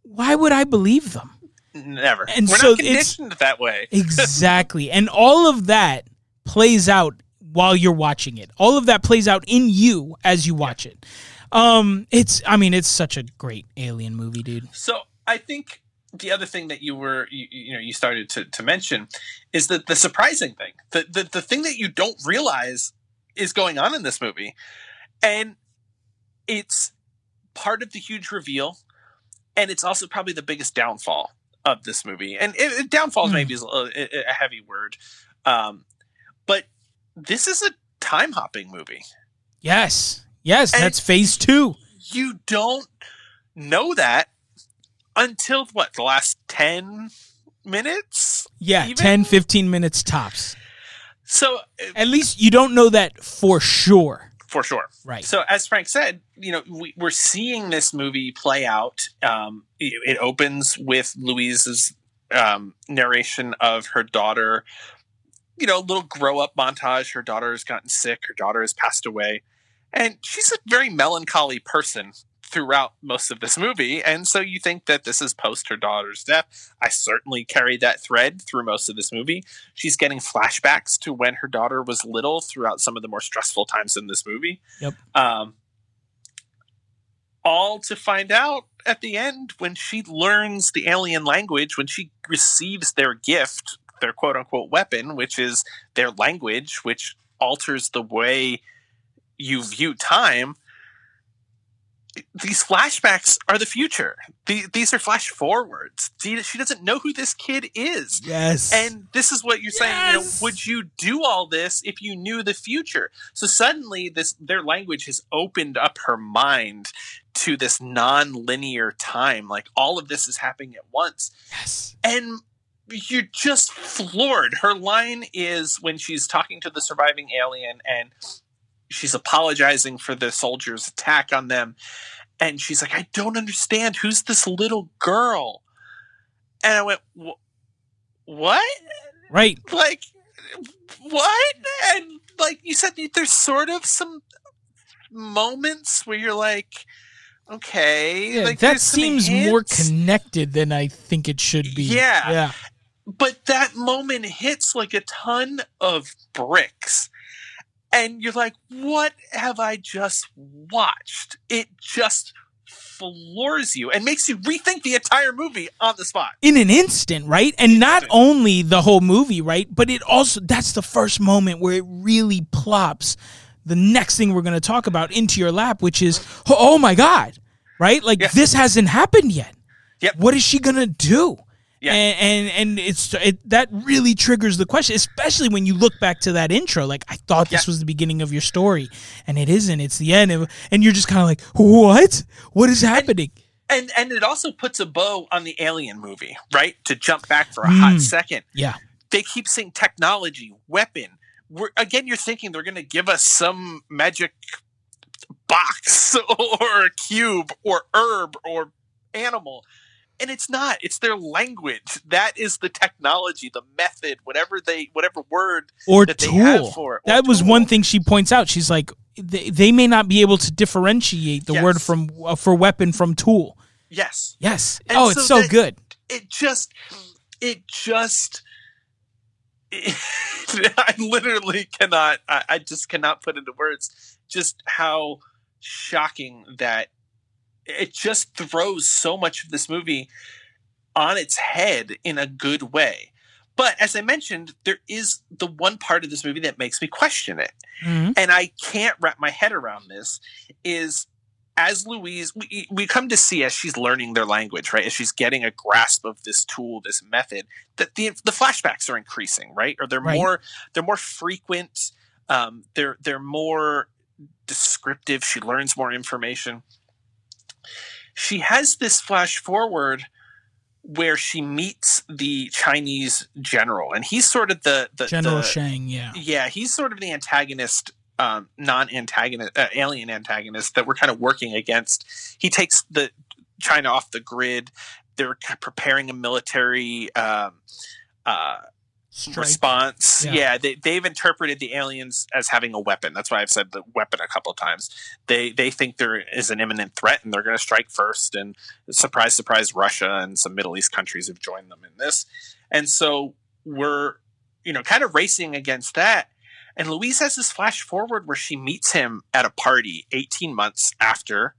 why would I believe them? Never. And we're not conditioned that way. Exactly. And all of that plays out while you're watching it. All of that plays out in you as you watch it. It's such a great alien movie, dude. So I think the other thing that you started to mention is that the surprising thing, the thing that you don't realize is going on in this movie. And it's part of the huge reveal. And it's also probably the biggest downfall of this movie. And downfalls maybe is a heavy word. But this is a time hopping movie. Yes. Yes. And that's phase two. You don't know that until what? The last 10 minutes? Yeah. Even? 10, 15 minutes tops. So at least you don't know that for sure. For sure. Right. So as Franc said, you know, we're seeing this movie play out. It opens with Louise's narration of her daughter, you know, little grow up montage. Her daughter has gotten sick. Her daughter has passed away. And she's a very melancholy person throughout most of this movie. And so you think that this is post her daughter's death. I certainly carried that thread through most of this movie. She's getting flashbacks to when her daughter was little throughout some of the more stressful times in this movie. Yep. All to find out at the end when she learns the alien language, when she receives their gift, their quote unquote weapon, which is their language, which alters the way you view time. These flashbacks are the future. These are flash forwards. She doesn't know who this kid is. Yes. And this is what you're saying. You know, would you do all this if you knew the future? So suddenly their language has opened up her mind to this non-linear time. Like all of this is happening at once. Yes. And you're just floored. Her line is when she's talking to the surviving alien and she's apologizing for the soldiers' attack on them. And she's like, I don't understand. Who's this little girl? And I went, what? Right. Like, what? And like you said, there's sort of some moments where you're like, okay. Yeah, like, that seems more connected than I think it should be. Yeah. But that moment hits like a ton of bricks. And you're like, what have I just watched? It just floors you and makes you rethink the entire movie on the spot. In an instant, right? And not only the whole movie, right? But it also, that's the first moment where it really plops the next thing we're going to talk about into your lap, which is, oh my God, right? Like this hasn't happened yet. Yep. What is she going to do? Yeah. And it's that really triggers the question, especially when you look back to that intro. Like, I thought this was the beginning of your story, and it isn't. It's the end. And you're just kind of like, what? What is happening? And it also puts a bow on the Alien movie, right? To jump back for a hot second. Yeah. They keep saying technology, weapon. Again, you're thinking they're going to give us some magic box or cube or herb or animal. And it's not. It's their language. That is the technology, the method, whatever word or that tool. They have for it. That was one thing she points out. She's like, they may not be able to differentiate the word from for weapon from tool. Yes. Yes. And it's so good. I literally cannot. I just cannot put into words just how shocking that. It just throws so much of this movie on its head in a good way. But as I mentioned, there is the one part of this movie that makes me question it. Mm-hmm. And I can't wrap my head around this is as Louise, we come to see as she's learning their language, right? As she's getting a grasp of this tool, this method, that the flashbacks are increasing, right? Or they're more frequent. They're more descriptive. She learns more information. She has this flash forward where she meets the Chinese general, and he's sort of the General Chiang. Yeah. Yeah. He's sort of the antagonist, alien antagonist that we're kind of working against. He takes the China off the grid. They're preparing a military, response. Yeah. They've interpreted the aliens as having a weapon. That's why I've said the weapon a couple of times. They think there is an imminent threat and they're going to strike first, and surprise, surprise, Russia and some Middle East countries have joined them in this. And so we're, you know, kind of racing against that. And Louise has this flash forward where she meets him at a party 18 months after.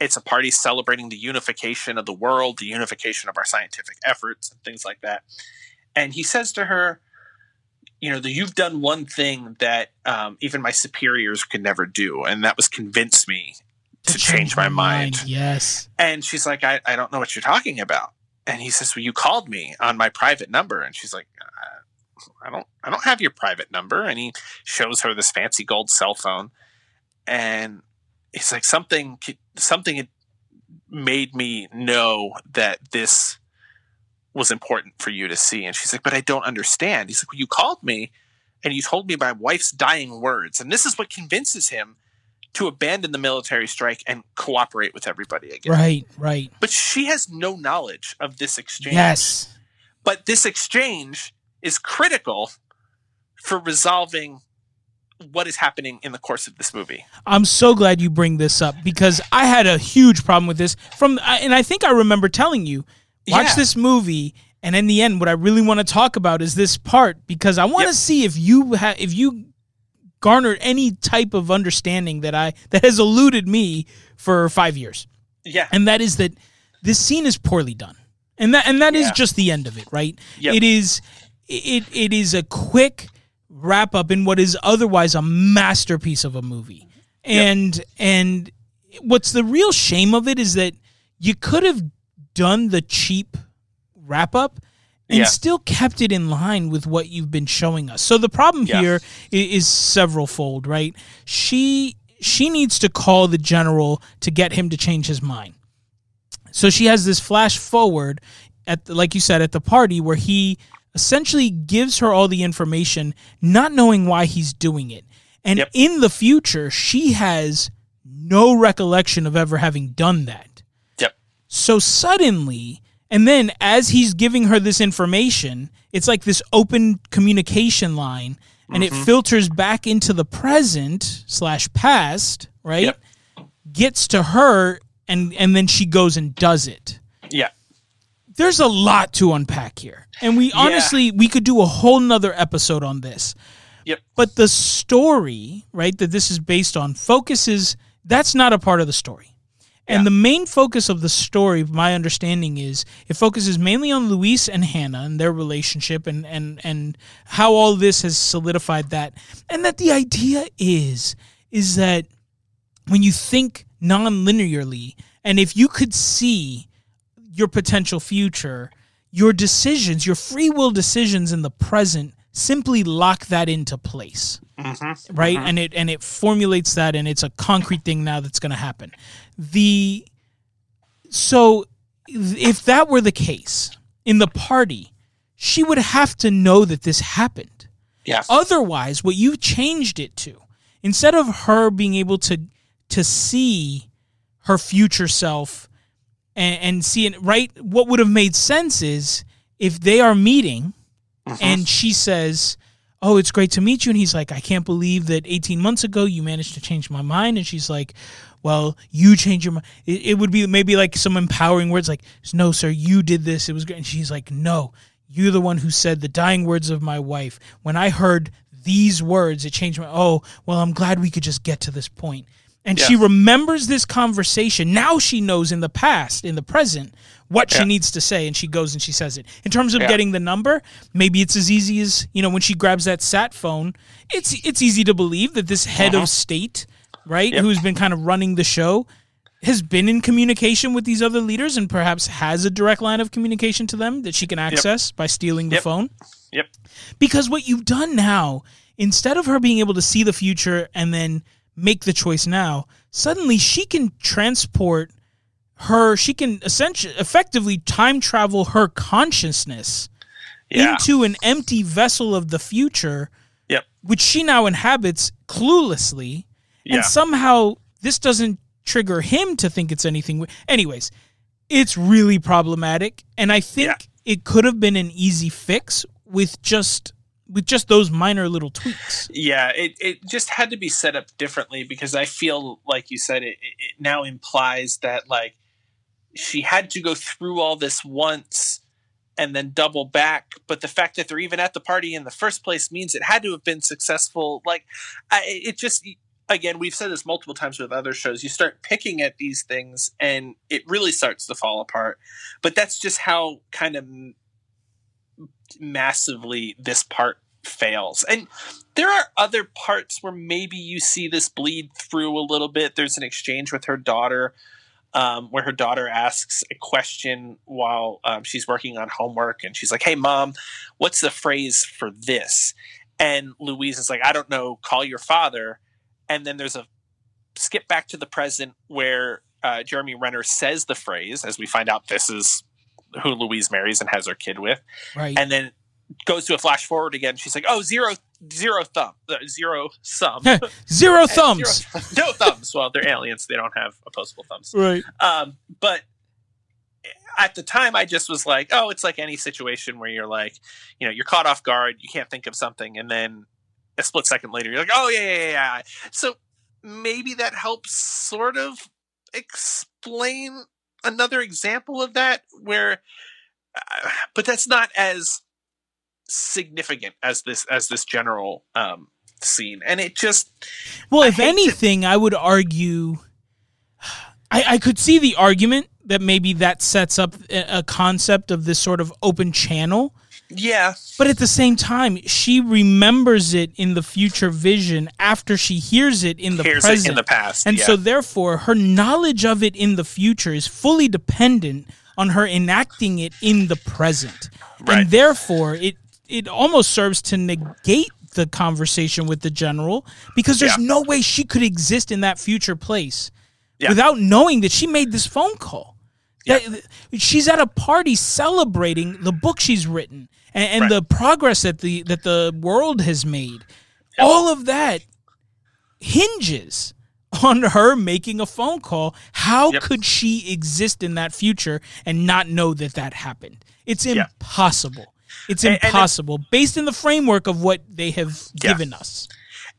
It's a party celebrating the unification of the world, the unification of our scientific efforts and things like that. And he says to her, you know, that you've done one thing that even my superiors could never do. And that was convince me to change my mind. Yes. And she's like, I don't know what you're talking about. And he says, well, you called me on my private number. And she's like, I don't have your private number. And he shows her this fancy gold cell phone. And he's like, something had made me know that this was important for you to see. And she's like, but I don't understand. He's like, well, you called me and you told me my wife's dying words. And this is what convinces him to abandon the military strike and cooperate with everybody again. Right, right. But she has no knowledge of this exchange. Yes. But this exchange is critical for resolving what is happening in the course of this movie. I'm so glad you bring this up, because I had a huge problem with this. And I think I remember telling you, watch this movie, and in the end, what I really want to talk about is this part, because I want to see if you garnered any type of understanding that has eluded me for 5 years. Yeah. And that is that this scene is poorly done. And that is just the end of it, right? Yep. It is a quick wrap up in what is otherwise a masterpiece of a movie. And what's the real shame of it is that you could have done the cheap wrap up and still kept it in line with what you've been showing us. So the problem here is several-fold, right? She needs to call the general to get him to change his mind. So she has this flash forward, like you said, at the party where he essentially gives her all the information, not knowing why he's doing it. And in the future, she has no recollection of ever having done that. Yep. So suddenly... And then as he's giving her this information, it's like this open communication line, and it filters back into the present/past, right? Yep. Gets to her, and then she goes and does it. Yeah. There's a lot to unpack here. And we honestly, we could do a whole nother episode on this. Yep. But the story, right, that this is based on focuses, that's not a part of the story. And the main focus of the story, my understanding is, it focuses mainly on Luis and Hannah and their relationship and how all this has solidified that. And that the idea is that when you think non-linearly, and if you could see your potential future, your decisions, your free will decisions in the present simply lock that into place, right? Mm-hmm. And it formulates that, and it's a concrete thing now that's going to happen. So if that were the case, in the party, she would have to know that this happened. Yeah. Otherwise, what you changed it to, instead of her being able to see her future self and see it, right? What would have made sense is if they are meeting... And she says, oh, it's great to meet you. And he's like, I can't believe that 18 months ago you managed to change my mind. And she's like, well, you changed your mind. It would be maybe like some empowering words like, no, sir, you did this. It was great. And she's like, no, you're the one who said the dying words of my wife. When I heard these words, it changed my mind. Oh, well, I'm glad we could just get to this point. And she remembers this conversation. Now she knows in the past, in the present, what she needs to say, and she goes and she says it. In terms of getting the number, maybe it's as easy as, you know, when she grabs that sat phone, it's easy to believe that this head of state, right, who's been kind of running the show, has been in communication with these other leaders and perhaps has a direct line of communication to them that she can access by stealing the phone. Yep. Because what you've done now, instead of her being able to see the future and then make the choice now, suddenly she can transport her, she can essentially effectively time travel her consciousness into an empty vessel of the future, which she now inhabits cluelessly, and somehow this doesn't trigger him to think it's anything. Anyways, it's really problematic, and I think it could have been an easy fix with just those minor little tweaks. Yeah, it just had to be set up differently, because I feel, like you said, it now implies that, like, she had to go through all this once and then double back. But the fact that they're even at the party in the first place means it had to have been successful. Like, it just, again, we've said this multiple times with other shows, you start picking at these things and it really starts to fall apart. But that's just how kind of massively this part fails. And there are other parts where maybe you see this bleed through a little bit. There's an exchange with her daughter where her daughter asks a question while she's working on homework. And she's like, hey, Mom, what's the phrase for this? And Louise is like, I don't know, call your father. And then there's a skip back to the present where Jeremy Renner says the phrase, as we find out this is who Louise marries and has her kid with. Right. And then goes to a flash forward again. She's like, oh, zero sum. Zero thumbs. No thumbs. Well, they're aliens. They don't have opposable thumbs. Right. But at the time, I just was like, oh, it's like any situation where you're like, you know, you're caught off guard. You can't think of something. And then a split second later, you're like, oh, yeah. So maybe that helps sort of explain another example of that where but that's not as significant as this general scene. And it just if anything I would argue I could see the argument that maybe that sets up a concept of this sort of open channel. Yeah. But at the same time, she remembers it in the future vision after she hears it in the present. Hears it in the past. And so therefore, her knowledge of it in the future is fully dependent on her enacting it in the present. Right. And therefore, it almost serves to negate the conversation with the general because there's no way she could exist in that future place without knowing that she made this phone call. Yeah. She's at a party celebrating the book she's written and the progress that the world has made. Yeah. All of that hinges on her making a phone call. How could she exist in that future and not know that that happened? It's impossible. It's impossible and based in the framework of what they have given us.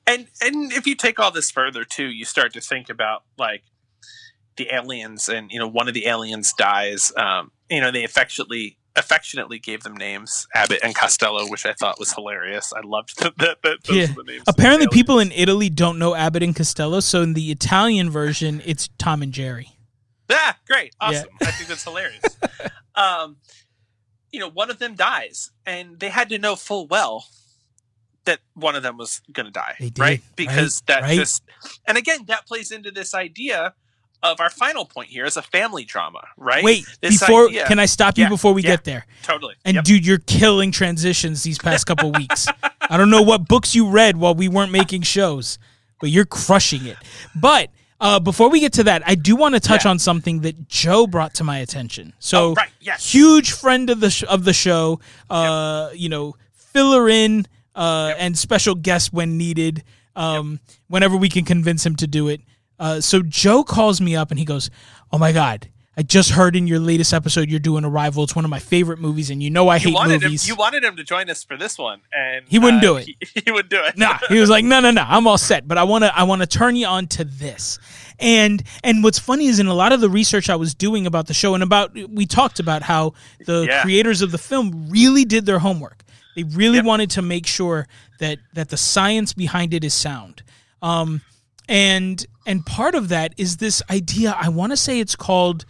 And if you take all this further, too, you start to think about, like, the aliens, and you know, one of the aliens dies. You know, they affectionately gave them names, Abbott and Costello, which I thought was hilarious. I loved that those were the names. Apparently, people in Italy don't know Abbott and Costello, so in the Italian version, it's Tom and Jerry. Ah, great, awesome! Yeah. I think that's hilarious. You know, one of them dies, and they had to know full well that one of them was going to die, right? Because and again, that plays into this idea of our final point here is a family drama, right? Wait, can I stop you before we get there? Totally. And dude, you're killing transitions these past couple weeks. I don't know what books you read while we weren't making shows, but you're crushing it. But before we get to that, I do want to touch on something that Joe brought to my attention. So huge friend of the show, you know, filler in and special guest when needed, whenever we can convince him to do it. So Joe calls me up and he goes, oh my God, I just heard in your latest episode you're doing Arrival. It's one of my favorite movies, and you know I hate movies. You wanted him to join us for this one, and he wouldn't do it. He wouldn't do it. Nah, he was like, no, I'm all set, but I wanna turn you on to this. And what's funny is in a lot of the research I was doing about the show and we talked about how the creators of the film really did their homework. They really wanted to make sure that the science behind it is sound. And part of that is this idea, I want to say it's called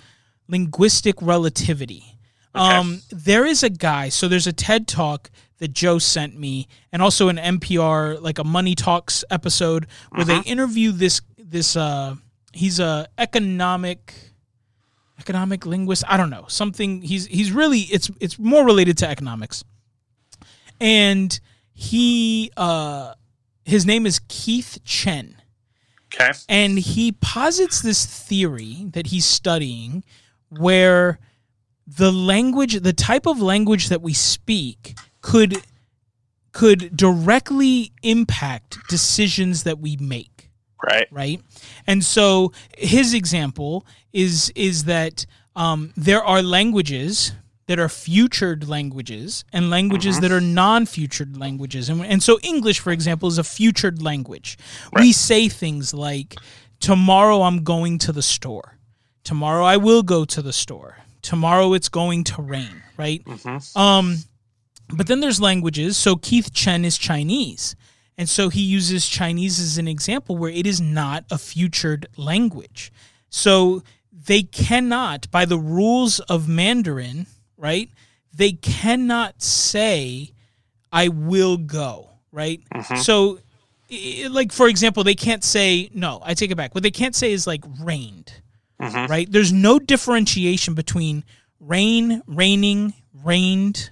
linguistic relativity. Okay. There is a guy, so there's a TED Talk that Joe sent me, and also an NPR, like a Money Talks episode, where they interview this he's a economic linguist, I don't know, something, he's really, it's more related to economics. And he, his name is Keith Chen. Okay. And he posits this theory that he's studying where the type of language that we speak could directly impact decisions that we make. Right. Right? And so his example is that there are languages that are featured languages and languages that are non-featured languages. And so English, for example, is a featured language. Right. We say things like, tomorrow I'm going to the store. Tomorrow I will go to the store. Tomorrow it's going to rain, right? Mm-hmm. But then there's languages. So Keith Chen is Chinese. And so he uses Chinese as an example where it is not a featured language. So they cannot, by the rules of Mandarin, right? They cannot say, I will go, right? Mm-hmm. So, like, for example, they can't say, no, I take it back. What they can't say is, like, rained, Mm-hmm. Right? There's no differentiation between rain, raining, rained,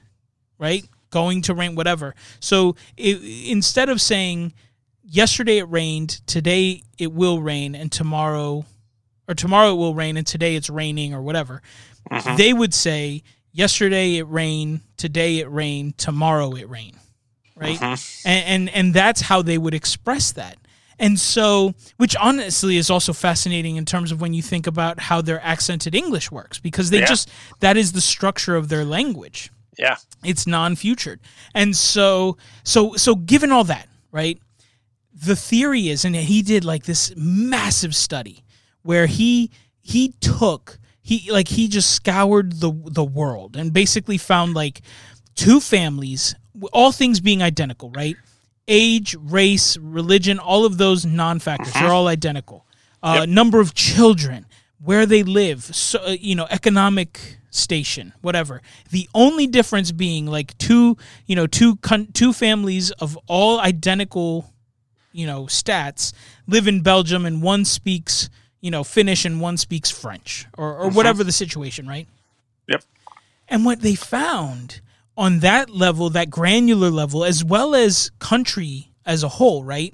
right? Going to rain, whatever. So instead of saying yesterday it rained, today it will rain, and tomorrow, or tomorrow it will rain, and today it's raining, or whatever, mm-hmm. they would say yesterday it rained, today it rained, tomorrow it rained, right? Mm-hmm. And that's how they would express that. And so, which honestly is also fascinating in terms of when you think about how their accented English works, because they just, that is the structure of their language. Yeah. It's non-futured. And so given all that, right, the theory is, and he did like this massive study where he just scoured the world and basically found like two families, all things being identical, right? Age, race, religion, all of those non-factors, they're all identical. Number of children, where they live, so, economic station, whatever. The only difference being like two families of all identical, stats live in Belgium, and one speaks, Finnish and one speaks French or whatever the situation, right? Yep. And what they found on that level, that granular level, as well as country as a whole, right?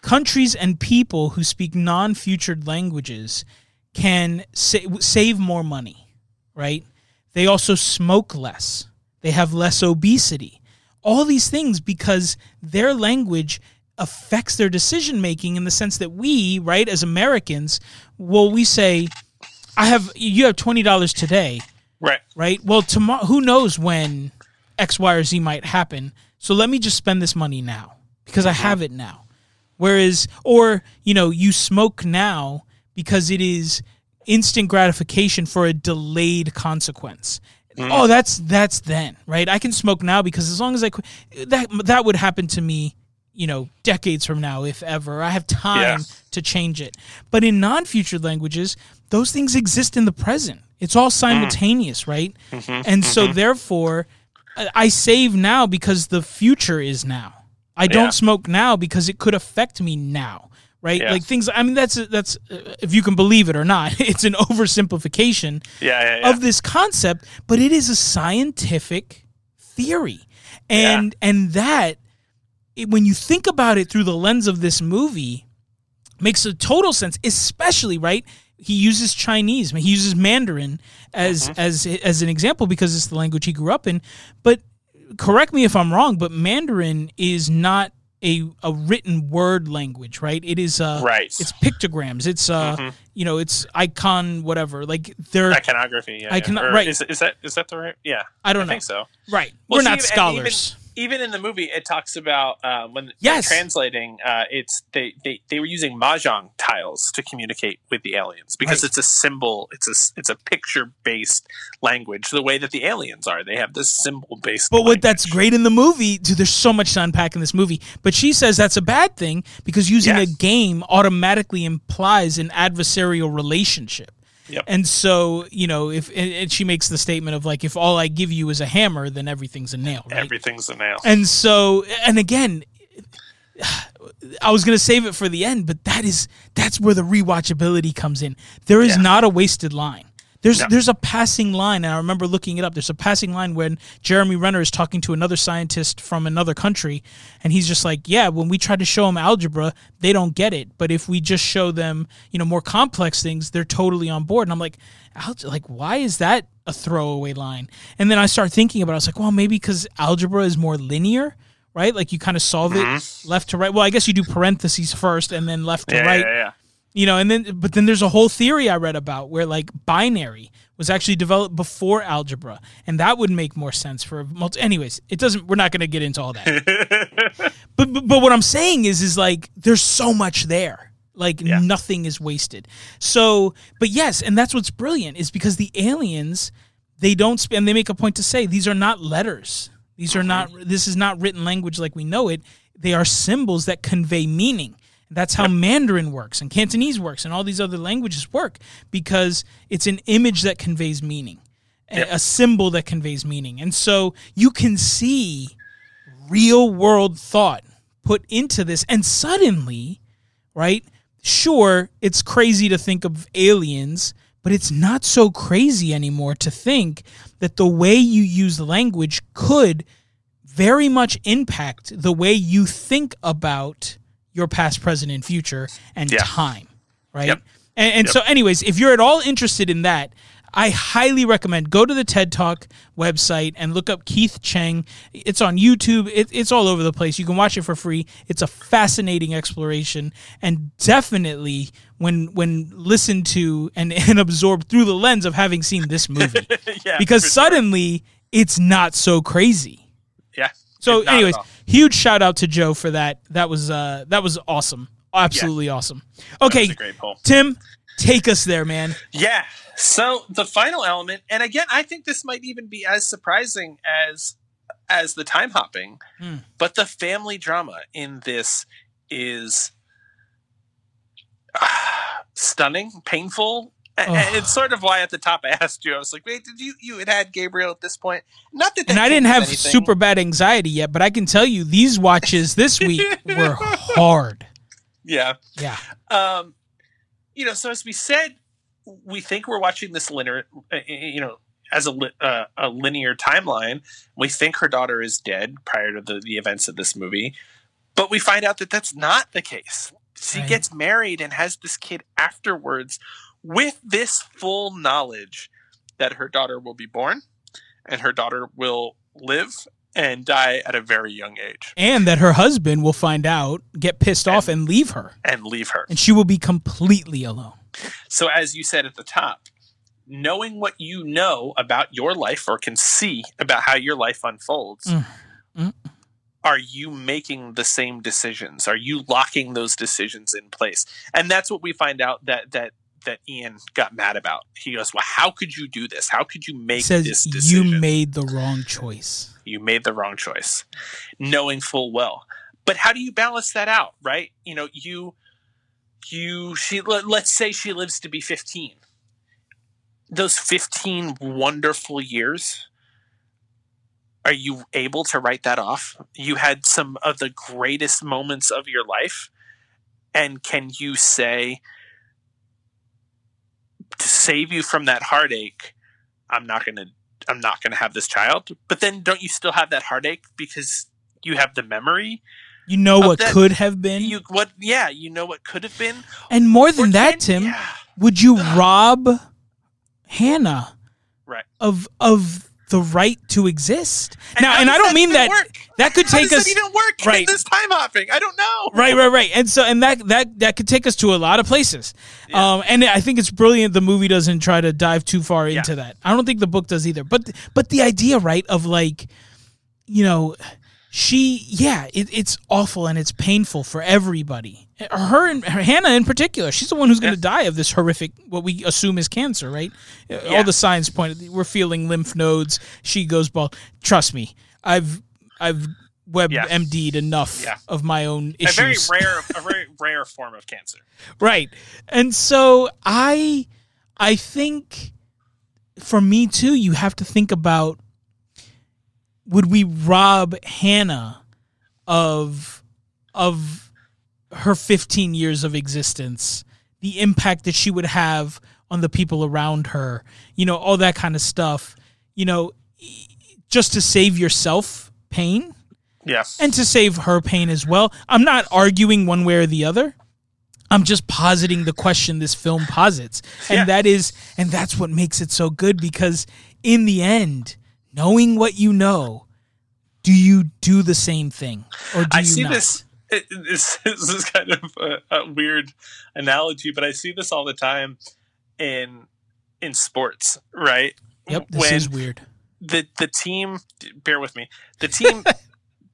Countries and people who speak non-futured languages can save more money, right? They also smoke less. They have less obesity. All these things because their language affects their decision-making in the sense that we, right, as Americans, well, we say, you have $20 today. Right. Well, tomorrow, who knows when X, Y, or Z might happen. So let me just spend this money now because I have it now. Whereas, you smoke now because it is instant gratification for a delayed consequence. Mm. Oh, that's then, right? I can smoke now because as long as that would happen to me, decades from now, if ever. I have time to change it. But in non-futured languages, those things exist in the present. It's all simultaneous, right? Mm-hmm, and so, therefore, I save now because the future is now. I don't smoke now because it could affect me now, right? Yeah. Like things. I mean, that's if you can believe it or not. It's an oversimplification of this concept, but it is a scientific theory, and that when you think about it through the lens of this movie, makes a total sense, especially right. He uses Chinese. He uses Mandarin as an example because it's the language he grew up in. But correct me if I'm wrong, but Mandarin is not a written word language, right? It is it's pictograms. It's it's icon whatever. Like they're iconography. Yeah, right. Is that the right? Yeah, I don't know. I think so. Right. Well, we're not scholars. Even in the movie, it talks about when translating, it's they were using mahjong tiles to communicate with the aliens because it's a symbol, it's a picture-based language. The way that the aliens are, they have this symbol-based. But language. What that's great in the movie, dude, there's so much to unpack in this movie. But she says that's a bad thing because using a game automatically implies an adversarial relationship. Yep. And so, if she makes the statement of like, if all I give you is a hammer, then everything's a nail, right? Everything's a nail. And so, and again, I was going to save it for the end, but that's where the rewatchability comes in. There is not a wasted line. There's a passing line, and I remember looking it up. There's a passing line when Jeremy Renner is talking to another scientist from another country, and he's just like, yeah, when we try to show them algebra, they don't get it. But if we just show them, more complex things, they're totally on board. And I'm like, why is that a throwaway line? And then I start thinking about it. I was like, well, maybe because algebra is more linear, right? Like you kind of solve it left to right. Well, I guess you do parentheses first and then left to right. Yeah. But then there's a whole theory I read about where like binary was actually developed before algebra, and that would make more sense for anyways, it doesn't. We're not going to get into all that. but what I'm saying is like there's so much there, like nothing is wasted. So, but yes, and that's what's brilliant is because the aliens and they make a point to say these are not letters. These are not. This is not written language like we know it. They are symbols that convey meaning. That's how Mandarin works and Cantonese works and all these other languages work because it's an image that conveys meaning, a symbol that conveys meaning. And so you can see real world thought put into this. And suddenly, right, sure, it's crazy to think of aliens, but it's not so crazy anymore to think that the way you use language could very much impact the way you think about your past, present, and future and time, right? Yep. And so anyways, if you're at all interested in that, I highly recommend go to the TED Talk website and look up Keith Chiang. It's on YouTube. It's all over the place. You can watch it for free. It's a fascinating exploration, and definitely when listened to and absorbed through the lens of having seen this movie. Because suddenly it's not so crazy. Yeah. So anyways, huge shout out to Joe for that. That was awesome. Absolutely awesome. Okay, Tim, take us there, man. Yeah. So the final element, and again, I think this might even be as surprising as the time hopping, but the family drama in this is stunning, painful. And it's sort of why at the top I asked you. I was like, wait, did you had Gabriel at this point? Not that, and I didn't have super bad anxiety yet, but I can tell you these watches this week were hard. Yeah. So as we said, we think we're watching this linear, as a linear timeline. We think her daughter is dead prior to the events of this movie, but we find out that that's not the case. She gets married and has this kid afterwards with this full knowledge that her daughter will be born and her daughter will live and die at a very young age. And that her husband will find out, get pissed off, and leave her. And she will be completely alone. So as you said at the top, knowing what you know about your life or can see about how your life unfolds, are you making the same decisions? Are you locking those decisions in place? And that's what we find out that Ian got mad about. He goes, well, how could you do this? How could you make this decision? You made the wrong choice. Knowing full well. But how do you balance that out, right? Let's say she lives to be 15. Those 15 wonderful years, are you able to write that off? You had some of the greatest moments of your life. And can you say, to save you from that heartache, I'm not going to have this child? But then don't you still have that heartache because you have the memory? You know what could have been? You know what could have been? And more than that, Tim, would you rob Hannah of the right to exist? And I don't mean that. That could take us. How does that even work? Right. This time hopping, I don't know. Right. And that could take us to a lot of places. Yeah. And I think it's brilliant. The movie doesn't try to dive too far into that. I don't think the book does either. But the idea, right, of like, she, it's awful and it's painful for everybody. Her and Hannah in particular, she's the one who's going to die of this horrific, what we assume is cancer, right? Yeah. All the signs point. We're feeling lymph nodes. She goes bald. Trust me, I've WebMD'd enough of my own issues. A very rare form of cancer, right? And so I think for me too, you have to think about, would we rob Hannah of her 15 years of existence, the impact that she would have on the people around her, all that kind of stuff, just to save yourself pain? Yes. And to save her pain as well. I'm not arguing one way or the other. I'm just positing the question this film posits. And that's what makes it so good, because in the end, knowing what you know, do you do the same thing, or do you not? I see this. This is kind of a weird analogy, but I see this all the time in sports, right? Yep, this is weird. The team, bear with me, the team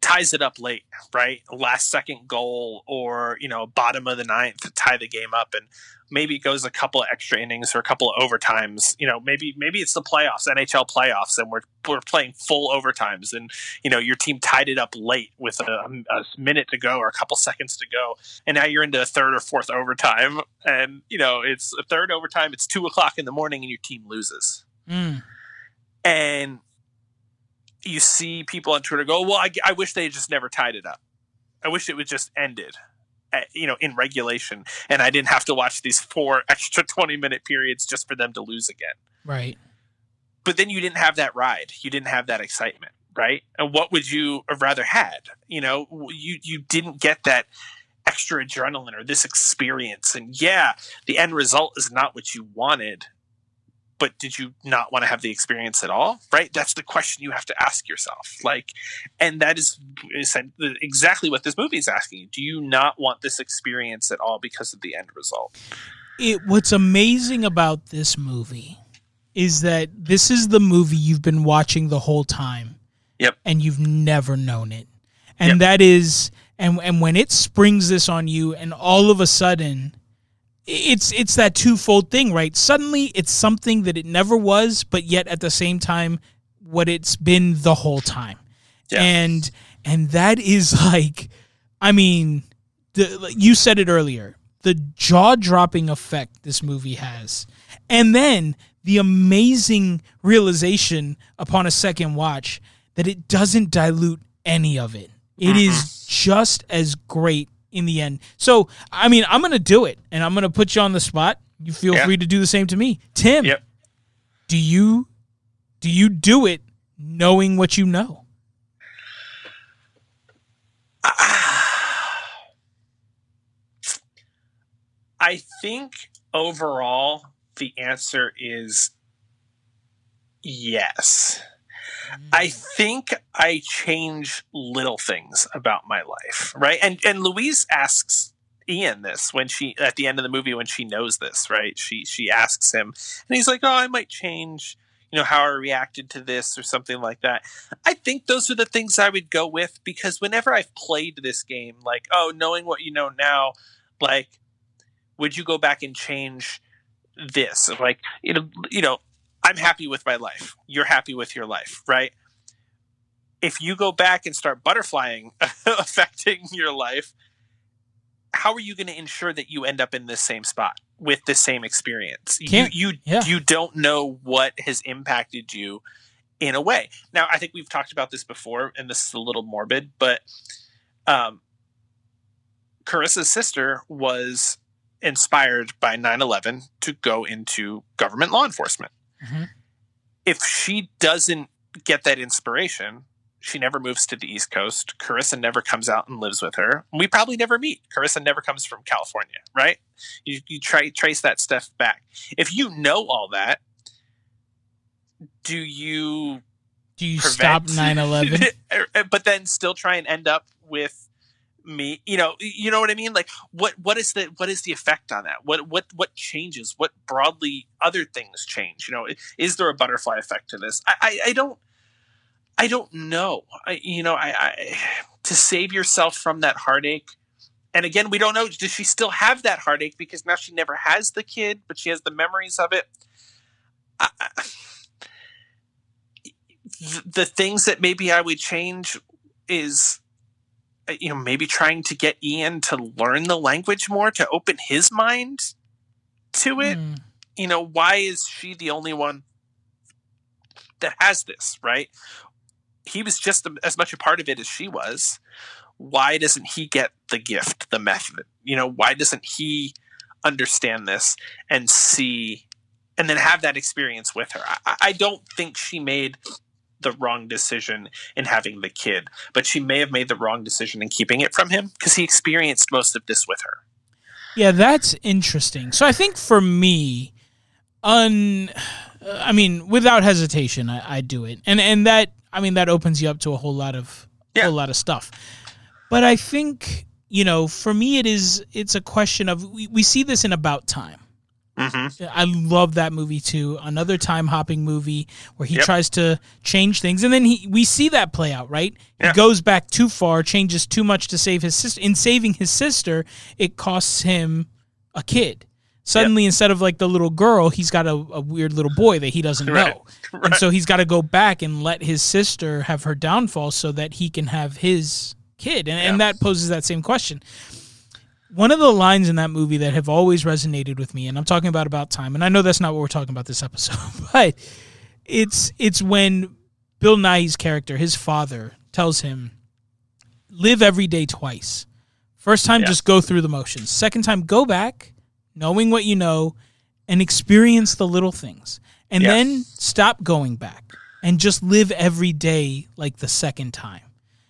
ties it up late, right? Last second goal, or bottom of the ninth to tie the game up, and maybe it goes a couple of extra innings or a couple of overtimes. Maybe it's the playoffs, NHL playoffs, and we're playing full overtimes, and your team tied it up late with a minute to go or a couple seconds to go, and now you're into a third or fourth overtime, and it's a third overtime. It's 2:00 in the morning, and your team loses, and you see people on Twitter go, well, I wish they just never tied it up. I wish it was just ended. in regulation, and I didn't have to watch these 4 extra 20-minute periods just for them to lose again. Right. But then you didn't have that ride. You didn't have that excitement, right? And what would you have rather had? You know, you didn't get that extra adrenaline or this experience. And yeah, the end result is not what you wanted, but did you not want to have the experience at all? Right? That's the question you have to ask yourself. Like, and that is exactly what this movie is asking you. Do you not want this experience at all because of the end result? What's amazing about this movie is that this is the movie you've been watching the whole time. Yep. And you've never known it. And yep. That is, and when it springs this on you and all of a sudden, it's that twofold thing, right? Suddenly it's something that it never was, but yet at the same time, what it's been the whole time. Yeah. And that is like, I mean, you said it earlier, the jaw-dropping effect this movie has. And then the amazing realization upon a second watch that it doesn't dilute any of it. It is just as great in the end. So, I mean, I'm going to do it, and I'm going to put you on the spot. You feel free to do the same to me. Tim, do you do it knowing what you know? I think overall the answer is yes. I think I change little things about my life, right? And Louise asks Ian this when she at the end of the movie when she knows this, right? She asks him, and he's like, "Oh, I might change, how I reacted to this or something like that." I think those are the things I would go with, because whenever I've played this game, like, oh, knowing what you know now, like, would you go back and change this? Like, I'm happy with my life. You're happy with your life, right? If you go back and start butterflying affecting your life, how are you going to ensure that you end up in this same spot with the same experience? You don't know what has impacted you in a way. Now, I think we've talked about this before, and this is a little morbid, but Carissa's sister was inspired by 9/11 to go into government law enforcement. Mm-hmm. If she doesn't get that inspiration, she never moves to the East Coast. Carissa never comes out and lives with her. We probably never meet. Carissa never comes from California, right? You trace that stuff back. If you know all that, do you stop 9/11? But then still try and end up with me, you know what I mean? Like, what is the effect on that? What changes? What broadly other things change? Is there a butterfly effect to this? I don't know. To save yourself from that heartache. And again, we don't know. Does she still have that heartache? Because now she never has the kid, but she has the memories of it. The things that maybe I would change is, maybe trying to get Ian to learn the language more, to open his mind to it. Mm. Why is she the only one that has this, right? He was just as much a part of it as she was. Why doesn't he get the gift, the method? Why doesn't he understand this and see, and then have that experience with her? I don't think she made the wrong decision in having the kid, but she may have made the wrong decision in keeping it from him, because he experienced most of this with her. Yeah, that's interesting. So I think for me, without hesitation, I do it. And that, that opens you up to a whole lot of, whole lot of stuff. But I think, for me, it's a question of, we see this in About Time. Mm-hmm. I love that movie too. Another time hopping movie where he tries to change things, and then we see that play out, right? Yeah. He goes back too far, changes too much to save his sister. In saving his sister, it costs him a kid. Suddenly, instead of like the little girl, he's got a weird little boy that he doesn't know. Right. And so he's got to go back and let his sister have her downfall so that he can have his kid. And that poses that same question. One of the lines in that movie that have always resonated with me, and I'm talking about Time, and I know that's not what we're talking about this episode, but it's when Bill Nighy's character, his father, tells him, live every day twice. First time, just go through the motions. Second time, go back, knowing what you know, and experience the little things. And then stop going back and just live every day like the second time.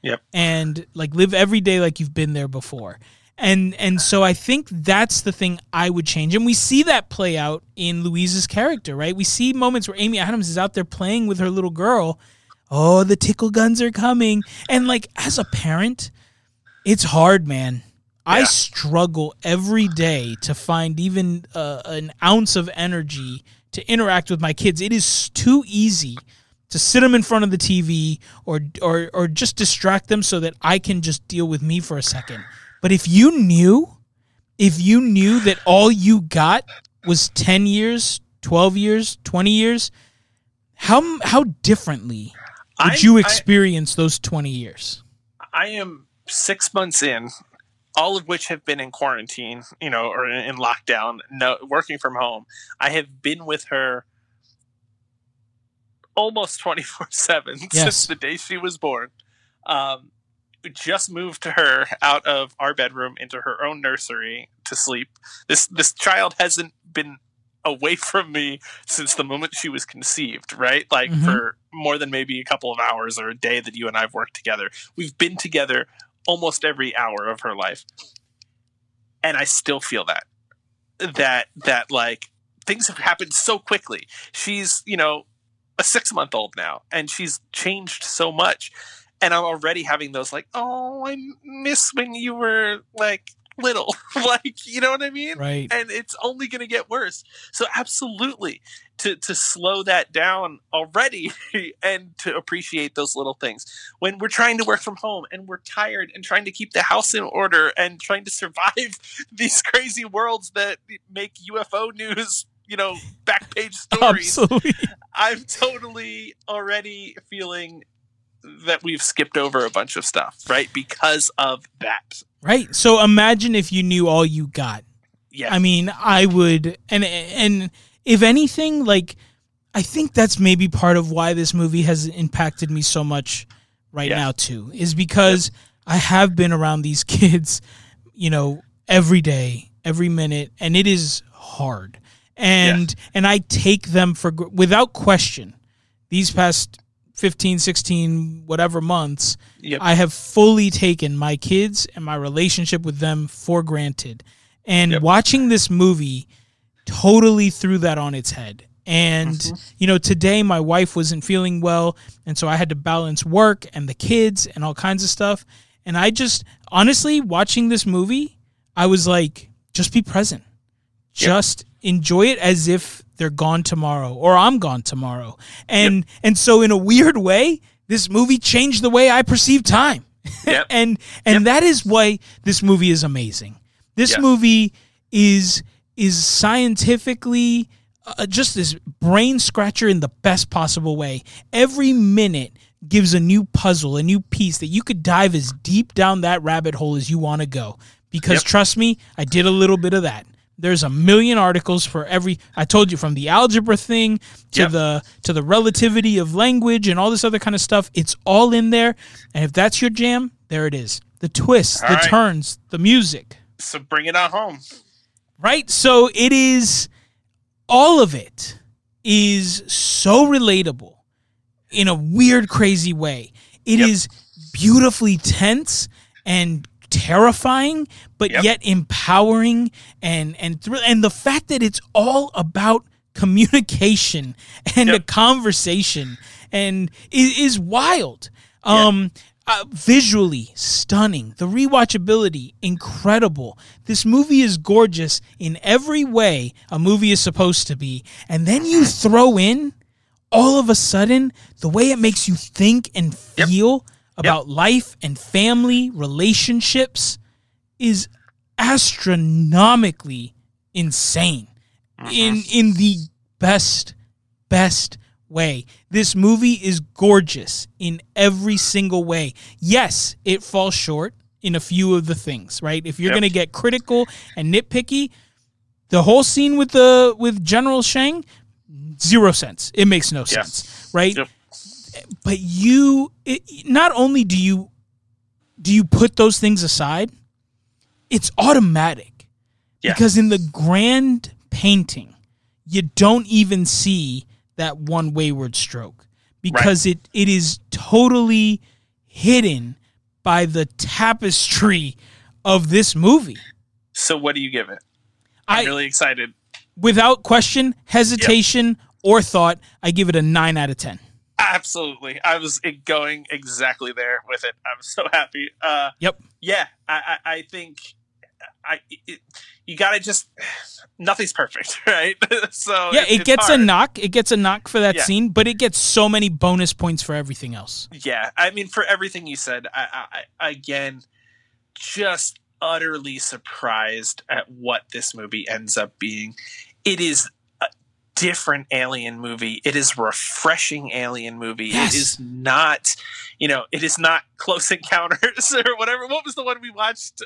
Yep. And like live every day like you've been there before. And so I think that's the thing I would change. And we see that play out in Louise's character, right? We see moments where Amy Adams is out there playing with her little girl. Oh, the tickle guns are coming. And like as a parent, it's hard, man. Yeah. I struggle every day to find even an ounce of energy to interact with my kids. It is too easy to sit them in front of the TV or just distract them so that I can just deal with me for a second. But if you knew that all you got was 10 years, 12 years, 20 years, how differently would you experience those 20 years? I am 6 months in, all of which have been in quarantine, you know, or in lockdown, working from home. I have been with her almost 24/7 since the day she was born. Just moved her out of our bedroom into her own nursery to sleep. This child hasn't been away from me since the moment she was conceived, right? Like for more than maybe a couple of hours or a day that you and I've worked together. We've been together almost every hour of her life. And I still feel that like things have happened so quickly. She's, you know, a 6-month-old now and she's changed so much. And I'm already having those like, oh, I miss when you were like little, like, you know what I mean? Right. And it's only going to get worse. So absolutely to slow that down already and to appreciate those little things when we're trying to work from home and we're tired and trying to keep the house in order and trying to survive these crazy worlds that make UFO news, you know, back page stories. Absolutely. I'm totally already feeling that we've skipped over a bunch of stuff, right? Because of that. Right. So imagine if you knew all you got. Yeah. I mean, I would, and if anything, like, I think that's maybe part of why this movie has impacted me so much right now too, is because I have been around these kids, you know, every day, every minute, and it is hard. And I take them for, without question, these past 15, 16, whatever months, I have fully taken my kids and my relationship with them for granted. And watching this movie totally threw that on its head. And, you know, today my wife wasn't feeling well, and so I had to balance work and the kids and all kinds of stuff. And I just, honestly, watching this movie, I was like, just be present. Just enjoy it as if they're gone tomorrow or I'm gone tomorrow. And so in a weird way, this movie changed the way I perceive time. And that is why this movie is amazing. This movie is scientifically just this brain scratcher in the best possible way. Every minute gives a new puzzle, a new piece that you could dive as deep down that rabbit hole as you want to go. Because trust me, I did a little bit of that. There's a million articles for every, I told you, from the algebra thing to the relativity of language and all this other kind of stuff. It's all in there. And if that's your jam, there it is. The twists, all the turns, the music. So bring it on home. Right? So it is, all of it is so relatable in a weird, crazy way. It is beautifully tense and terrifying, but yet empowering, and the fact that it's all about communication and a conversation and is wild. Visually stunning, the rewatchability incredible. This movie is gorgeous in every way a movie is supposed to be, and then you throw in all of a sudden the way it makes you think and feel. About life and family, relationships, is astronomically insane in the best way. This movie is gorgeous in every single way. Yes, it falls short in a few of the things, right? If you're going to get critical and nitpicky, the whole scene with General Chiang, 0 sense. It makes no sense, right? Yep. But not only do you put those things aside, it's automatic. Yeah. Because in the grand painting, you don't even see that one wayward stroke because right. it is totally hidden by the tapestry of this movie. So what do you give it? I'm really excited. Without question, hesitation, or thought, I give it a 9 out of 10. Absolutely. I was going exactly there with it. I'm so happy. Yeah, I think you got to just – nothing's perfect, right? So yeah, it gets hard. A knock. It gets a knock for that scene, but it gets so many bonus points for everything else. Yeah, I mean, for everything you said, I again, just utterly surprised at what this movie ends up being. It is – different alien movie. It is refreshing alien movie. Yes. It is not, it is not Close Encounters or whatever. What was the one we watched